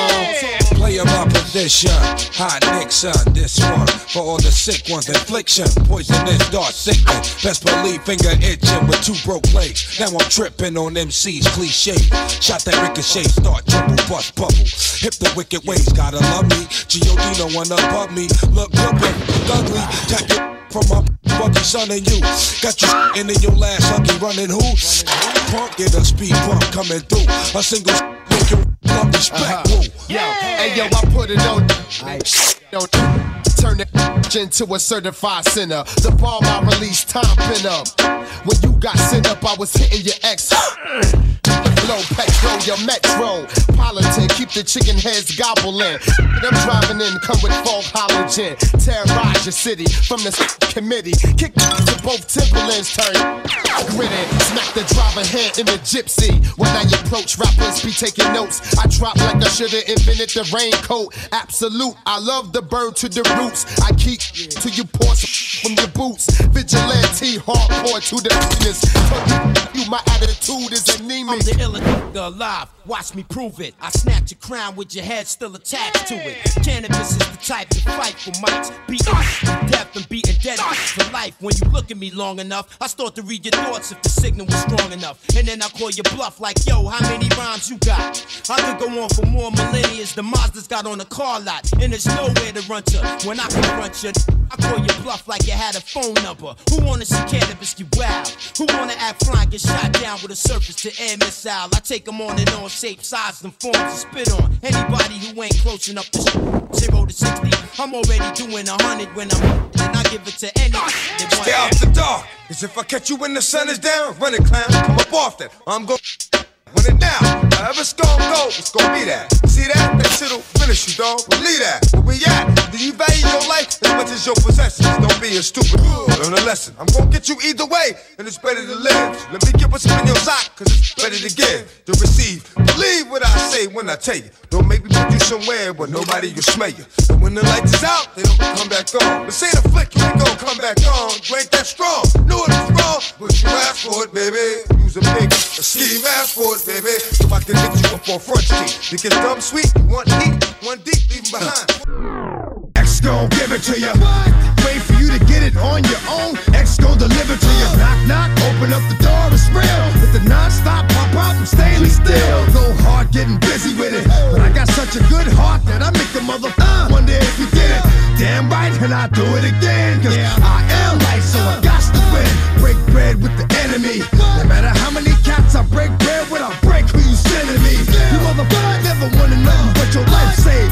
Player my position. Hot Nixon, this one for all the sick ones. Infliction, poisonous, dark sickness. Best believe finger itching with 2 broke legs. Now I'm tripping on MCs cliche. Shot that ricochet, start triple, bust bubble. Hip the wicked ways, gotta love me. G.O.D. no one above me. Look, look, look, ugly. Tap your from my fucking son and you. Got you in your last hunky running who? Punk, get a speed pump coming through. A single make your love respect. Yo, hey yo, I put it on. Turn it into a certified sinner. The bomb I released, time pin up. When you got sent up, I was hitting your ex. Low petrol, your metro. Politic, keep the chicken heads gobbling. Them driving in come with folk halogen. Terrorize your city from the committee. Kick to both Timberlands, turn gritty. Smack the driver head in the gypsy. When I approach, rappers be taking notes. I drop like I should've invented the raincoat. Absolute, I love the bird to the root. I keep till you pour from your boots. Vigilante, hardcore to the business. Told you my attitude is anemic. I'm the illest alive, watch me prove it. I snatch your crown with your head still attached to it. Cannabis is the type to fight for mics. Beating death and beating dead for life. When you look at me long enough, I start to read your thoughts if the signal was strong enough. And then I call your bluff like, yo, how many rhymes you got? I could go on for more millennia. The Mazda's got on a car lot, and there's nowhere to run to. When I confront you, I call your bluff like you had a phone number. Who wanna see cannabis, you wild? Who wanna act flying, get shot down with a surface-to-air missile? I take them on and on, shape, size, and forms to spit on. Anybody who ain't close enough to 0 to 60, I'm already doing 100 when I'm, and I give it to any. Stay out the dark, cause if I catch you when the sun is down, run it, clown, come up off that, I'm gon' run it down. However it's gon' go, it's gon' be that. See that? That shit'll finish you, dog. Believe that. Where we at? Do you value your life as much hands is your possessions. Don't be a stupid. Learn a lesson. I'm gonna get you either way, and it's better to live. Let me get what's in your sock, cause it's better to give than receive. Believe what I say when I tell you. Don't make me put you somewhere where nobody can smell you. And when the lights is out, they don't come back on. This ain't a flick, you ain't gonna come back on. You ain't that strong. Knew it was wrong, but you asked for it, baby. Use a big scheme, ask for it, baby. So I can lift you up on front street. You get dumb sweet, you want heat, one deep, leaving behind. X gon' give it to you. Wait for you to get it on your own. X gon' deliver to you. Knock, knock, open up the door, it's real. With the non-stop pop out, I'm stainless still. Go hard, getting busy with it. But I got such a good heart that I make the motherfucker wonder if you did it. Damn right, and I do it again. Cause I am light, so I got to win. Break bread with the enemy. No matter how many cats I break bread with, I break who you sending me. You motherfucker never wanna know what your life saved.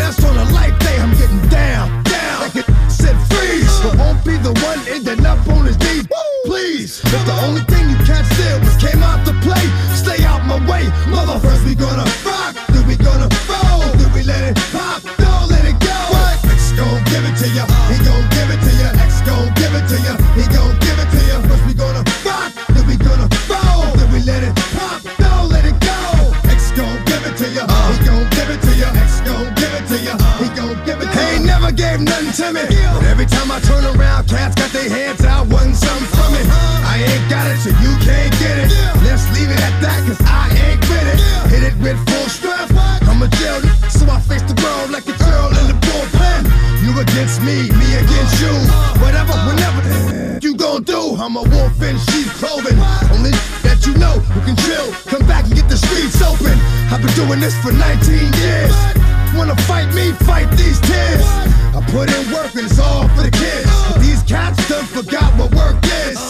That's on a light day, I'm getting down, down. Like it said freeze, but won't be the one ending up on his knees. Please, if the only thing you can't steal was came out to play, stay out my way. Mother, first we gonna rock, then we gonna roll, then we let it pop, don't let it go. What? X gon' give it to ya, he gon' give it to ya. X gon' give it to ya, he gon' give it to ya. First we gonna rock, then we gonna roll, then we let it pop, don't let it go. X gon' give it to ya, he gon' give it to ya. X gon' give it to ya, he gon' give it to ya. He ain't never gave nothing to me, but every time I turn around, cats got their hands out, wanting something from it. I ain't got it, so you can't get it. Let's leave it at that, cause I ain't with it. Hit it with full strength, I'm a jailed, so I face the world like a girl in the bullpen. You against me, me against you. Whatever, whenever you gon' do, I'm a wolf in sheep's clothing. Only that you know, you can chill. Come back and get the streets open. I've been doing this for 19 years. Wanna fight me, fight these tears. I put in work and it's all for the kids. These cats done forgot what work is.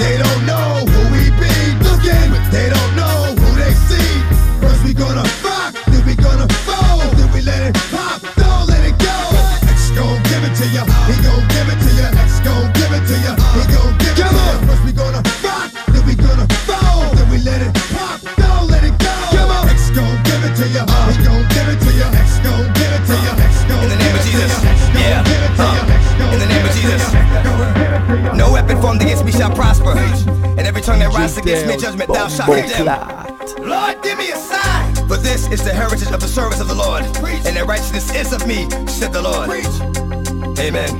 They don't know who we be looking, but they don't know who they see. First we gonna rock, then we gonna fall, then we let it pop, don't let it go. X gon' give it to ya, he gon' give it to ya. X gon' give it to ya, he gon' give it to ya. First we gonna rock, then we gonna fall, then we let it pop, don't let it go. X gon' give it to ya, he gon' give it to ya. X gon' give it to ya, X gon' give it to ya. In the name of Jesus, yeah. In the name of Jesus. No weapon formed against me shall prosper, and every tongue that rises against me in judgment thou shalt condemn. Lord, give me a sign, for this is the heritage of the service of the Lord, and that righteousness is of me, said the Lord. Amen.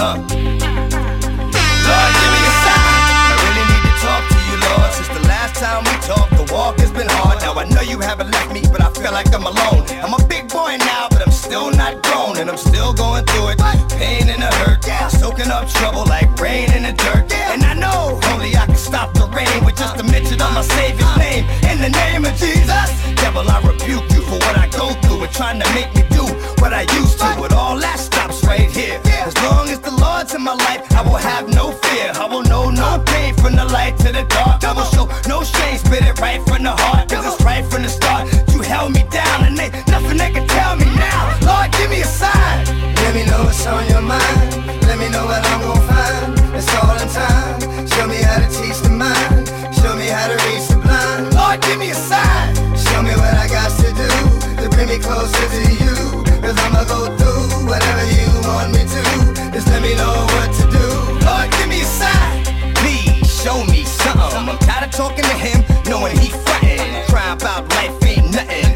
Lord, give me a sign. I really need to talk to you, Lord. Since the last time we talked, the walk has been hard. Now I know you haven't left me, but I feel like I'm alone. I'm a big boy now, but I'm still not grown, and I'm still going through it. Pain and a hurt, soaking up trouble like rain in the dirt. And I know only I can stop the rain with just a mention of my Savior's name. In the name of Jesus, devil, I rebuke you for what I go through and trying to make me do what I used to. But all that stops right here. As long as the Lord's in my life, I will have no fear. I will know no pain, from the light to the dark. I will show no shame, spit it right from the heart. Cause it's right from the start. You held me down and ain't nothing they can tell me now. Lord, give me a sign. Let me know what's on your mind. Let me know what I'm gonna find. It's all in time. Show me how to teach the mind. Show me how to reach the blind. Lord, give me a sign. Show me what I got to do to bring me closer to you. Cause I'ma go through whatever you want me to. Just let me know what to do. Lord, give me a sign. Please show me something. I'm tired of talking to him, knowing he frontin'. Cry about life ain't nothing.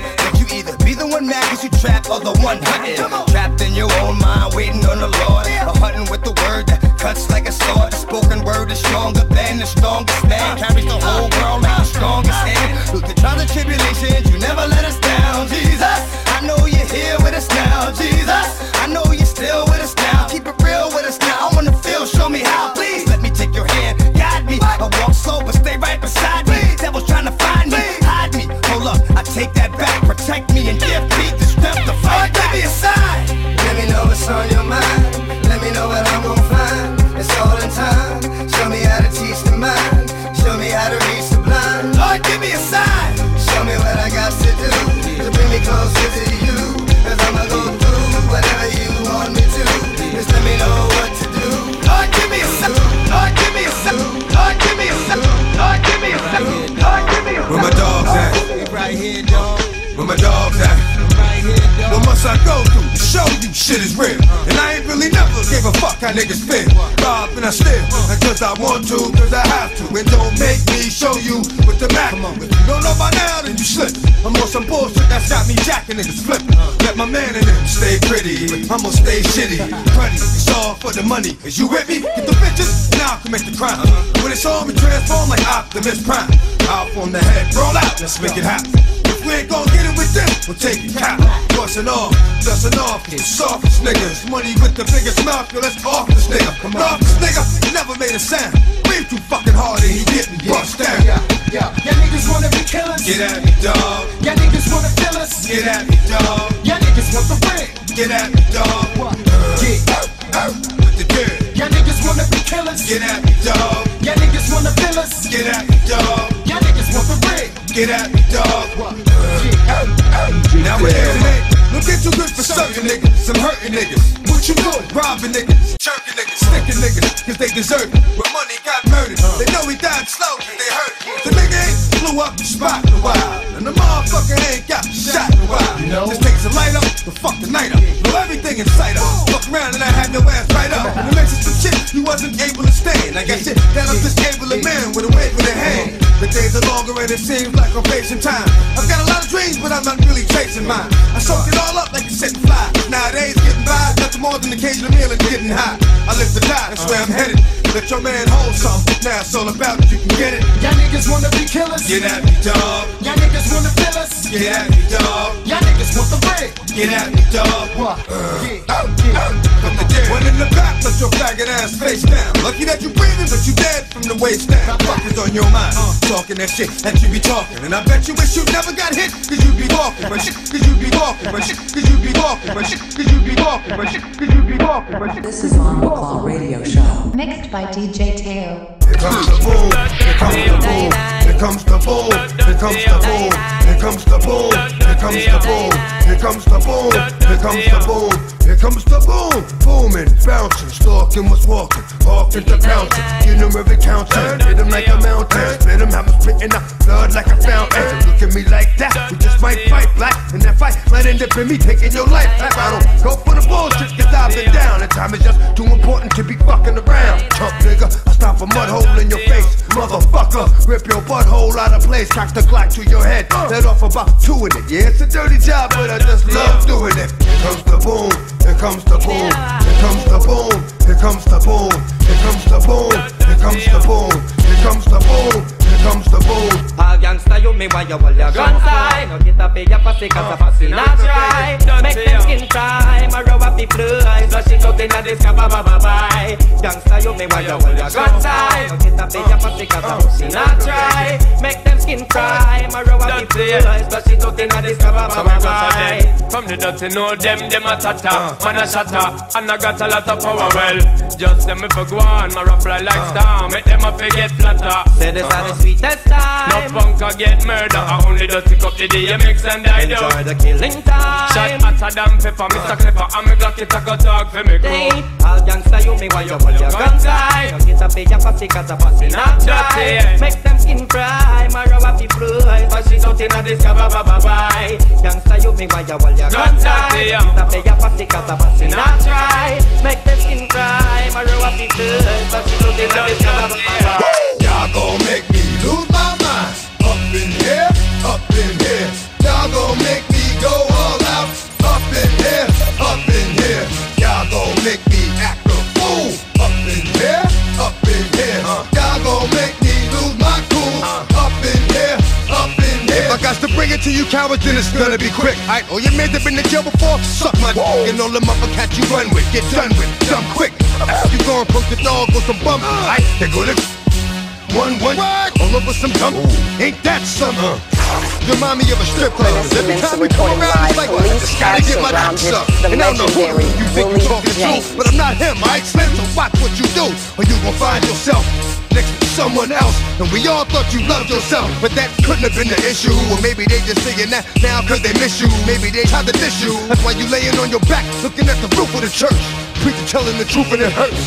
The one mad cause you trapped or the one hunting. Trapped in your own mind, waiting on the Lord. Or hunting with the word that cuts like a sword. The spoken word is stronger than the strongest man. Carries the whole world like the strongest hand. Through the trials and tribulations, you never let us down, Jesus. I know you're here with us now, Jesus. I know you're still with us now. Keep it real with us now. I wanna feel, show me how. Please let me take your hand, guide me. I walk slow but stay right beside me. Devil's trying to find me, hide me. Hold up, I take that back. Protect me and give me the strength to fight back. Let me aside. Let me know what's on your mind. Let me know what I'm gonna find. It's all in time. Show me how to teach the mind. Show me how to reach the blind. Lord, give me a sign. Show me what I got to do to bring me closer to you. Cause I'ma go through whatever you want me to. Just let me know what to do. Lord, give me a sign. Lord, give me a sign. Lord, give me a sign. Lord, give me a sign. Lord, give me a sign. Where my dogs at? We right here, dog. Where my dogs at? What must I go through to show you shit is real? And I ain't really know give a fuck how niggas spin. Rob and I steal, cause I want to, cause I have to. And don't make me show you with the Mac. If you don't know by now, then you slip. I'm on some bullshit that's got me jacking niggas flipping. Let my man in them stay pretty, I'm gonna stay shitty. Cruddy, it's all for the money. Is you with me? Get the bitches, now I commit the crime. When it's on me, transform like Optimus Prime. Out on the head, roll out, let's make it happen. If we ain't gon' get it with them, we'll take it cap. Bustin' off, dustin' off, the softest niggas. Money with the biggest mouth, yo, let's off this nigga. Come off this nigga, never made a sound. Breathe too fucking hard and he gettin' bust down. Y'all niggas wanna be killers? Get at me, dawg. Y'all niggas wanna kill us? Get at me, dawg. Y'all niggas want the ring? Get at me, dawg. Get out with the dirt. Y'all niggas wanna be killers? Get at me, dawg. Y'all niggas wanna kill us? Get at me, dawg. Y'all niggas want the ring? Get at me, dawg. Now we're here. Look at you good for serving niggas, some hurting niggas. What you doing? Robbing niggas, jerking niggas, sticking niggas, cause they deserve it. When money got murdered, they know he died slow, cause they hurt it. The nigga ain't blew up the spot in a while, and the motherfucker ain't got shot in a while. You know? Just takes a light up, but fuck the night up. Blow everything in sight up. Fuck around and I had no ass right up. And it makes it some shit you wasn't able to stand. I got shit that I'm disabling man with a wave in the hand. The days are longer and it seems like a patient time. I've got a lot of dreams, but I'm not really chasing mine. I soak it all up like a sitting fly. Nowadays, getting by, nothing more than occasional meal and getting high. I live to die, that's where I'm headed. Let your man hold something, now it's all about it, you can get it. Y'all niggas wanna be killers? Get at me, dawg. Y'all niggas wanna kill us? Get at me, dawg. Y'all niggas want the bread? Get at me, dawg. One in the back, let your faggot ass face down. Lucky that you breathing, but you dead from the waist down. Fuck is on your mind? Talking that shit that you be talking, and I bet you wish you never got hit, cause you be walking, but shit, cause you be walking, but shit, cause you be walking, but shit, cause you be walking, but shit, cause you be walking, but shit. This is Bomboclat Radio Show, mixed by DJ Teo. Here comes the bull, here comes the bull, here comes the bull, here comes the bull, here comes the bull, here comes the bull, here comes the bull, here comes the bull, here comes the bull, booming, bouncing, stalking what's walking, walking to pouncing, funerary counting, hit him like a mountain, spit him. I'm splitting up blood like a fountain. Look at me like that, we just might fight black. And that fight might end up in me taking your life back. I don't go for the bullshit, cause I've been down. And time is just too important to be fucking around. Chump nigga, I'll stop a mud hole in your face. Motherfucker, rip your butthole out of place. Cock the Glock to your head, let off about two in it. Yeah, it's a dirty job, but I just love doing it. Here comes the boom, here comes the boom, here comes the boom, here comes the boom, here comes the boom, here comes the boom, here comes the boom. Comes the bull. All gangsta you me why you all your guns high. No get up here pussy cause I pussy not dry. Make them skin dry, my rubber be blue. Flush it out in the sky, ba ba ba bye. Gangsta you me why you all your guns high. No get up here pussy cause I pussy not dry. Make them skin dry, my rubber be blue. Flush it out in the sky, ba ba ba bye. From the dirty know them a tata. Man a shatter, and I got a lot of power well. Just them if I go on, my rap fly like star. Make them a forget flatter. Say this are the sweetest time. No bunker get murder. I only just pick up the DMX and I do. Enjoy the killing time. Shot matter than pepper, Mr. Clipper. And me Glock it a go talk for me crew. All gangsta you me while you pull your guns high. You get a big pussy cause a pussy not dry. Make them skin dry, my rubber be blue. But she's out in a disco, ba ba ba bye. Gangsta you me while you pull your guns high. You get a big pussy cause a pussy not dry. Make them skin dry. Y'all gon' make me lose my mind. Up in here, up in here. Y'all gon' make me go all out. Up in here, up in here. Y'all gon' make me act a fool. Up in here, up in here. Y'all gon' make me lose my cool. Up in here, up in here. If I got to bring it to you cowards, then it's gonna be quick. Aight, all your men that been in jail before, suck my dick. And all them other cats you run with, get done with, dumb quick. You gon' poke the dog or some bump. Aight, they go to 1-1. All over some dump. Ain't that summer? Remind me of a strip club. Every time we come around, it's like I just gotta get my dicks up. And I don't know who you think you're talking to, but I'm not him. Aight, Slim, so watch what you do, or you gon' find yourself next to someone else. And we all thought you loved yourself, but that couldn't have been the issue. Or maybe they just saying that now cause they miss you. Maybe they tried to diss you. That's why you laying on your back looking at the roof of the church. Preacher telling the truth and it hurts.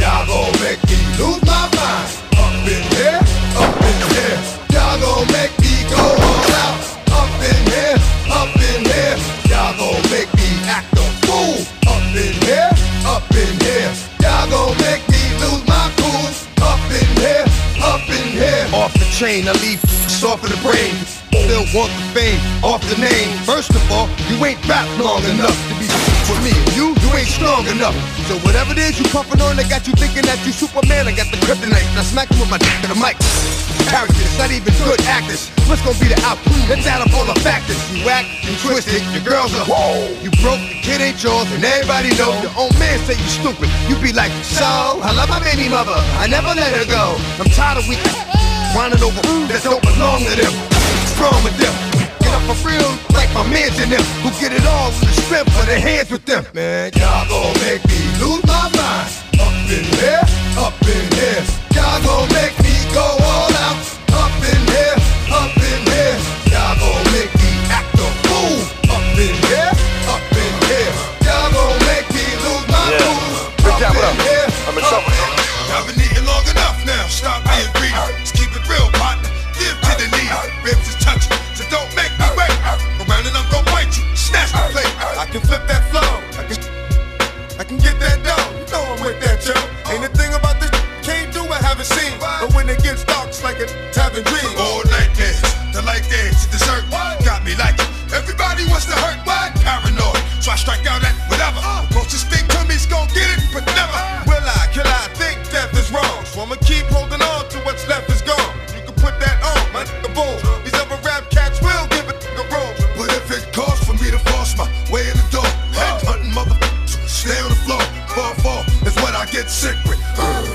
Y'all gon' make me lose my mind. Up in here, up in here. Y'all gon' make me go all out. Up in here, up in here. Y'all gon' make me act a fool. Up in here, up in here. chain, I leave soft for the brain. Still want the fame off the name. First of all, you ain't rap long enough to be for me. You ain't strong enough. So whatever it is you puffin' on, I got you thinking that you Superman. I got the kryptonite, I smack you with my dick to the mic. Characters, not even good actors. What's gonna be the outcome? Let's add up all the factors. You act, you twisted, your girls are whoa. You broke, the kid ain't yours, and everybody know. Your own man say you stupid. You be like, so, I love my baby mother, I never let her go. I'm tired of weak, whining over that don't belong to them. What's wrong with them? Get up for real, like my man's in them. Who get it all with the strength of their hands with them. Man, y'all gon' make me lose my mind. Up in here, up in here. Y'all gon' make me go all out. Up in here, up in here. Y'all gon' make me act a fool. Up in here, up in here. Y'all gon' make me lose my cool. Up in here, up in here. I've been eating long enough now. Stop being greedy. Just keep it real, partner. Give to the need. Ribs is touching, so don't make me wait. Around and I'm gonna bite you. Snatch the plate. I can flip that flow. I can get that dough. You know I'm with that, yo. Ain't a thing about this can't do I haven't seen. But when it gets dark, it's like a having dream. All night dance, the light dance, the dessert. Got me like it. Everybody wants to hurt. Why? Paranoid. So I strike out at whatever. Closest thing to me's gonna get it, but never will I. Can I think death is wrong? So I'ma keep holding on to what's left is gone. You can put that on, my nigga bull. These other rap cats will give a nigga roll. But if it costs for me to force my way in the door, head hunting motherfuckers, stay on the floor. Fall is what I get sick with.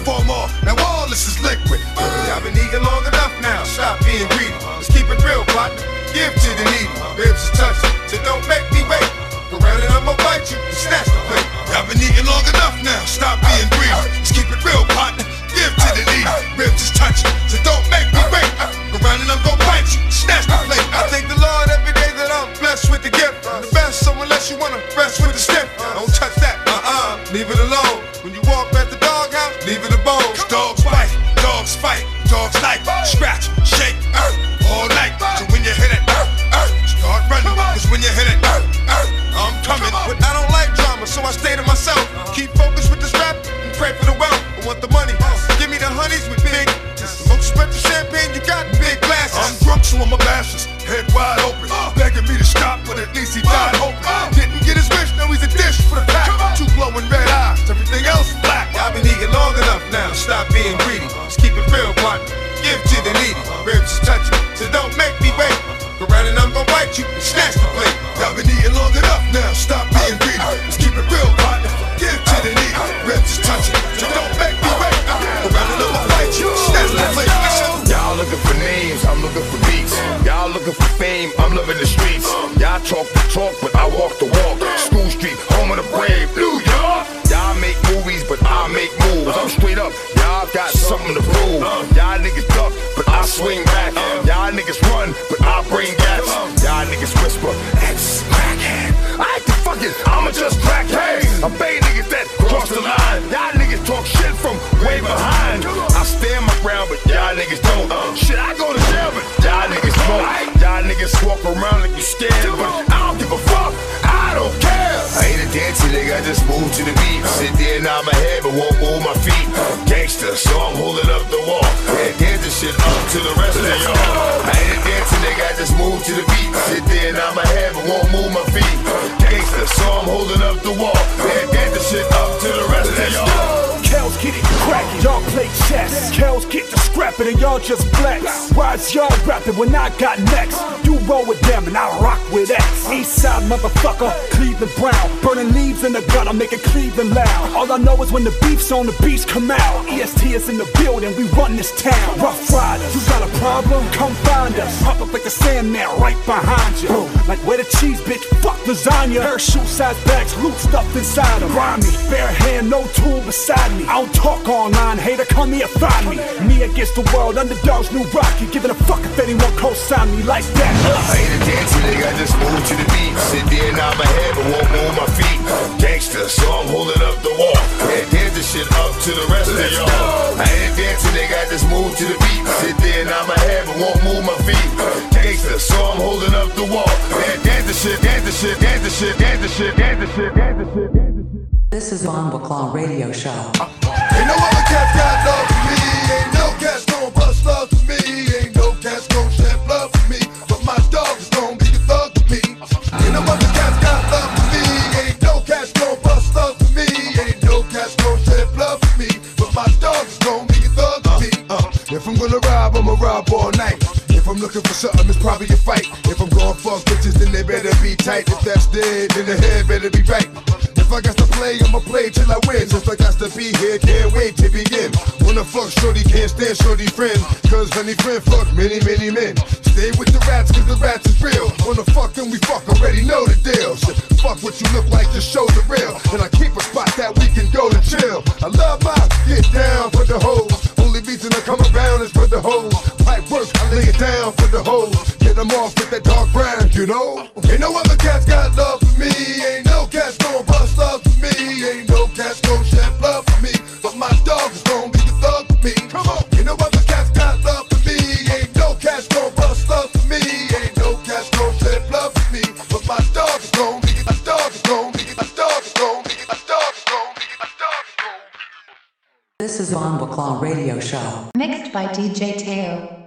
Form off, now all this is liquid. I've been eating long enough now. Stop being greedy. Let's keep it real, partner. Give to the needy. Ribs are touching, so don't make me wait. Go round and I'ma bite you and snatch the plate. I've been eating long enough now. Stop being greedy. Just keep it real, partner. Give to the needy. Ribs is touching, so don't make me wait. Go round and I'm gonna bite you and snatch the plate. I thank the Lord every day that I'm blessed with the gift. I'm the best, so unless you wanna rest with the stiff, don't touch that. Leave it alone. When you walk past the doghouse, leave it alone. Dogs fight, dogs fight, dogs like scratch, shake, all night. So when you hit it, start running. Cause when you hit it, I'm coming. But I don't like drama, so I stay to myself. Keep focused with this rap and pray for the wealth. I want the money, give me the honeys with big. The most expensive champagne you got in big glasses. I'm drunk, so I'm a bastard, head wide open. Begging me to stop, but at least he died hoping. Didn't get his wish, now he's a dish for the pack. Two glowing red eyes, everything else black. I've been eating long enough now, stop being greedy. Just keep it real, partner, give to the needy. Ribs is touching, so don't make me wait. Go round and I'm gonna bite you and snatch the plate. I've been eating long enough now, stop being greedy. Just keep it real, partner, give to the needy. Ribs is touching, so don't make me wait. Go round and I'm gonna bite you and snatch the plate. Y'all looking for names, I'm looking for beats. Y'all looking for fame, I'm loving the streets. Y'all talk the talk, but I walk the walk. School Street, home of the brave, New York. Y'all make movies, but I make moves. I'm straight up, y'all got something to prove. Y'all niggas duck, but I swing back. Y'all niggas run, but I bring gas. Y'all niggas whisper, that's crackhead. I ain't the fucking, I'ma just crack hay. I pay niggas that cross the line. Y'all niggas talk shit from way behind. I stand my ground, but y'all niggas don't. Shit, I go to jail, but y'all niggas won't. Y'all niggas walk around like you scared, but I don't give a fuck. I don't care. I ain't a dancing nigga, I just move to the beat. Sit there and nod my head, but won't move my feet. Gangster, so I'm holding up the wall and dancing shit up to the rest of y'all. I ain't a dancing nigga, I just move to the beat. Sit there and nod my head, but won't move my feet. Gangster, so I'm holding up the wall and dancing shit up to the rest of y'all. Kells get it crackin', y'all play chess. Kells get to scrappin' and y'all just flex. Why is y'all rappin' when I got next? You roll with them and I rock with X. Eastside motherfucker, Cleveland Brown. Burning leaves in the gun, I'm making Cleveland loud. All I know is when the beef's on, the beats come out. EST is in the building, we run this town. Rough Riders, you got a problem? Come find us. Pop up like the sand now, right behind you. Boom. Like where the cheese, bitch, fuck lasagna. Her shoe-sized bags, loot stuffed inside them. Rhyme me, bare hand, no tool beside me. I don't talk online, hater, come here, find me. Me against the world, underdogs, new rocky. Giving a fuck if anyone co-sign me like that. I ain't a dancing nigga, I just move to the beat. Sit there and nod my head, but won't move my feet. Gangster, so I'm holding up the wall and dance the shit up to the rest of y'all. I ain't a dancing nigga, I just move to the beat. Sit there and nod my head, but won't move my feet. Gangster, so I'm holding up the wall and dance the shit, dance the shit, dance the shit, dance the shit, dance the shit, dance the shit, dance the shit. This is Bomboclat Radio Show. Ain't no other cats got love for me. Ain't no cats gon' bust love to me. Ain't no club all night. If I'm looking for something, it's probably a fight. If I'm going fuck bitches, then they better be tight. If that's dead, then the head better be right. If I got to play, I'ma play till I win. Since I got to be here, can't wait to begin. Wanna fuck shorty, can't stand shorty friend. Cause honey friend fuck many, many men. Stay with the rats, cause the rats is real. Wanna fuck and we fuck, already know the deal. Shit, fuck what you look like, just show the real. And I keep a spot that we can go to chill. I love my get down for the hoes. Only reason I come around is for the hoes. Pipe work, I lay it down for the hoes. Get them off with that dark brown, you know. Ain't no other cats got love for me. Ain't no cats gon' bust love for me. Ain't no cats gon' shed blood for me. But my dog is gon' be the thug for me. Come on, ain't no other cats got love for me. Ain't no cats gon' bust love for me. Ain't no cats gon' shed blood for me. But my dog is gon' be my dog is gon' be my dog is gon' be my dog is gon' be my dog is gon'. This is Bomboclat Radio Show, mixed by DJ Teo.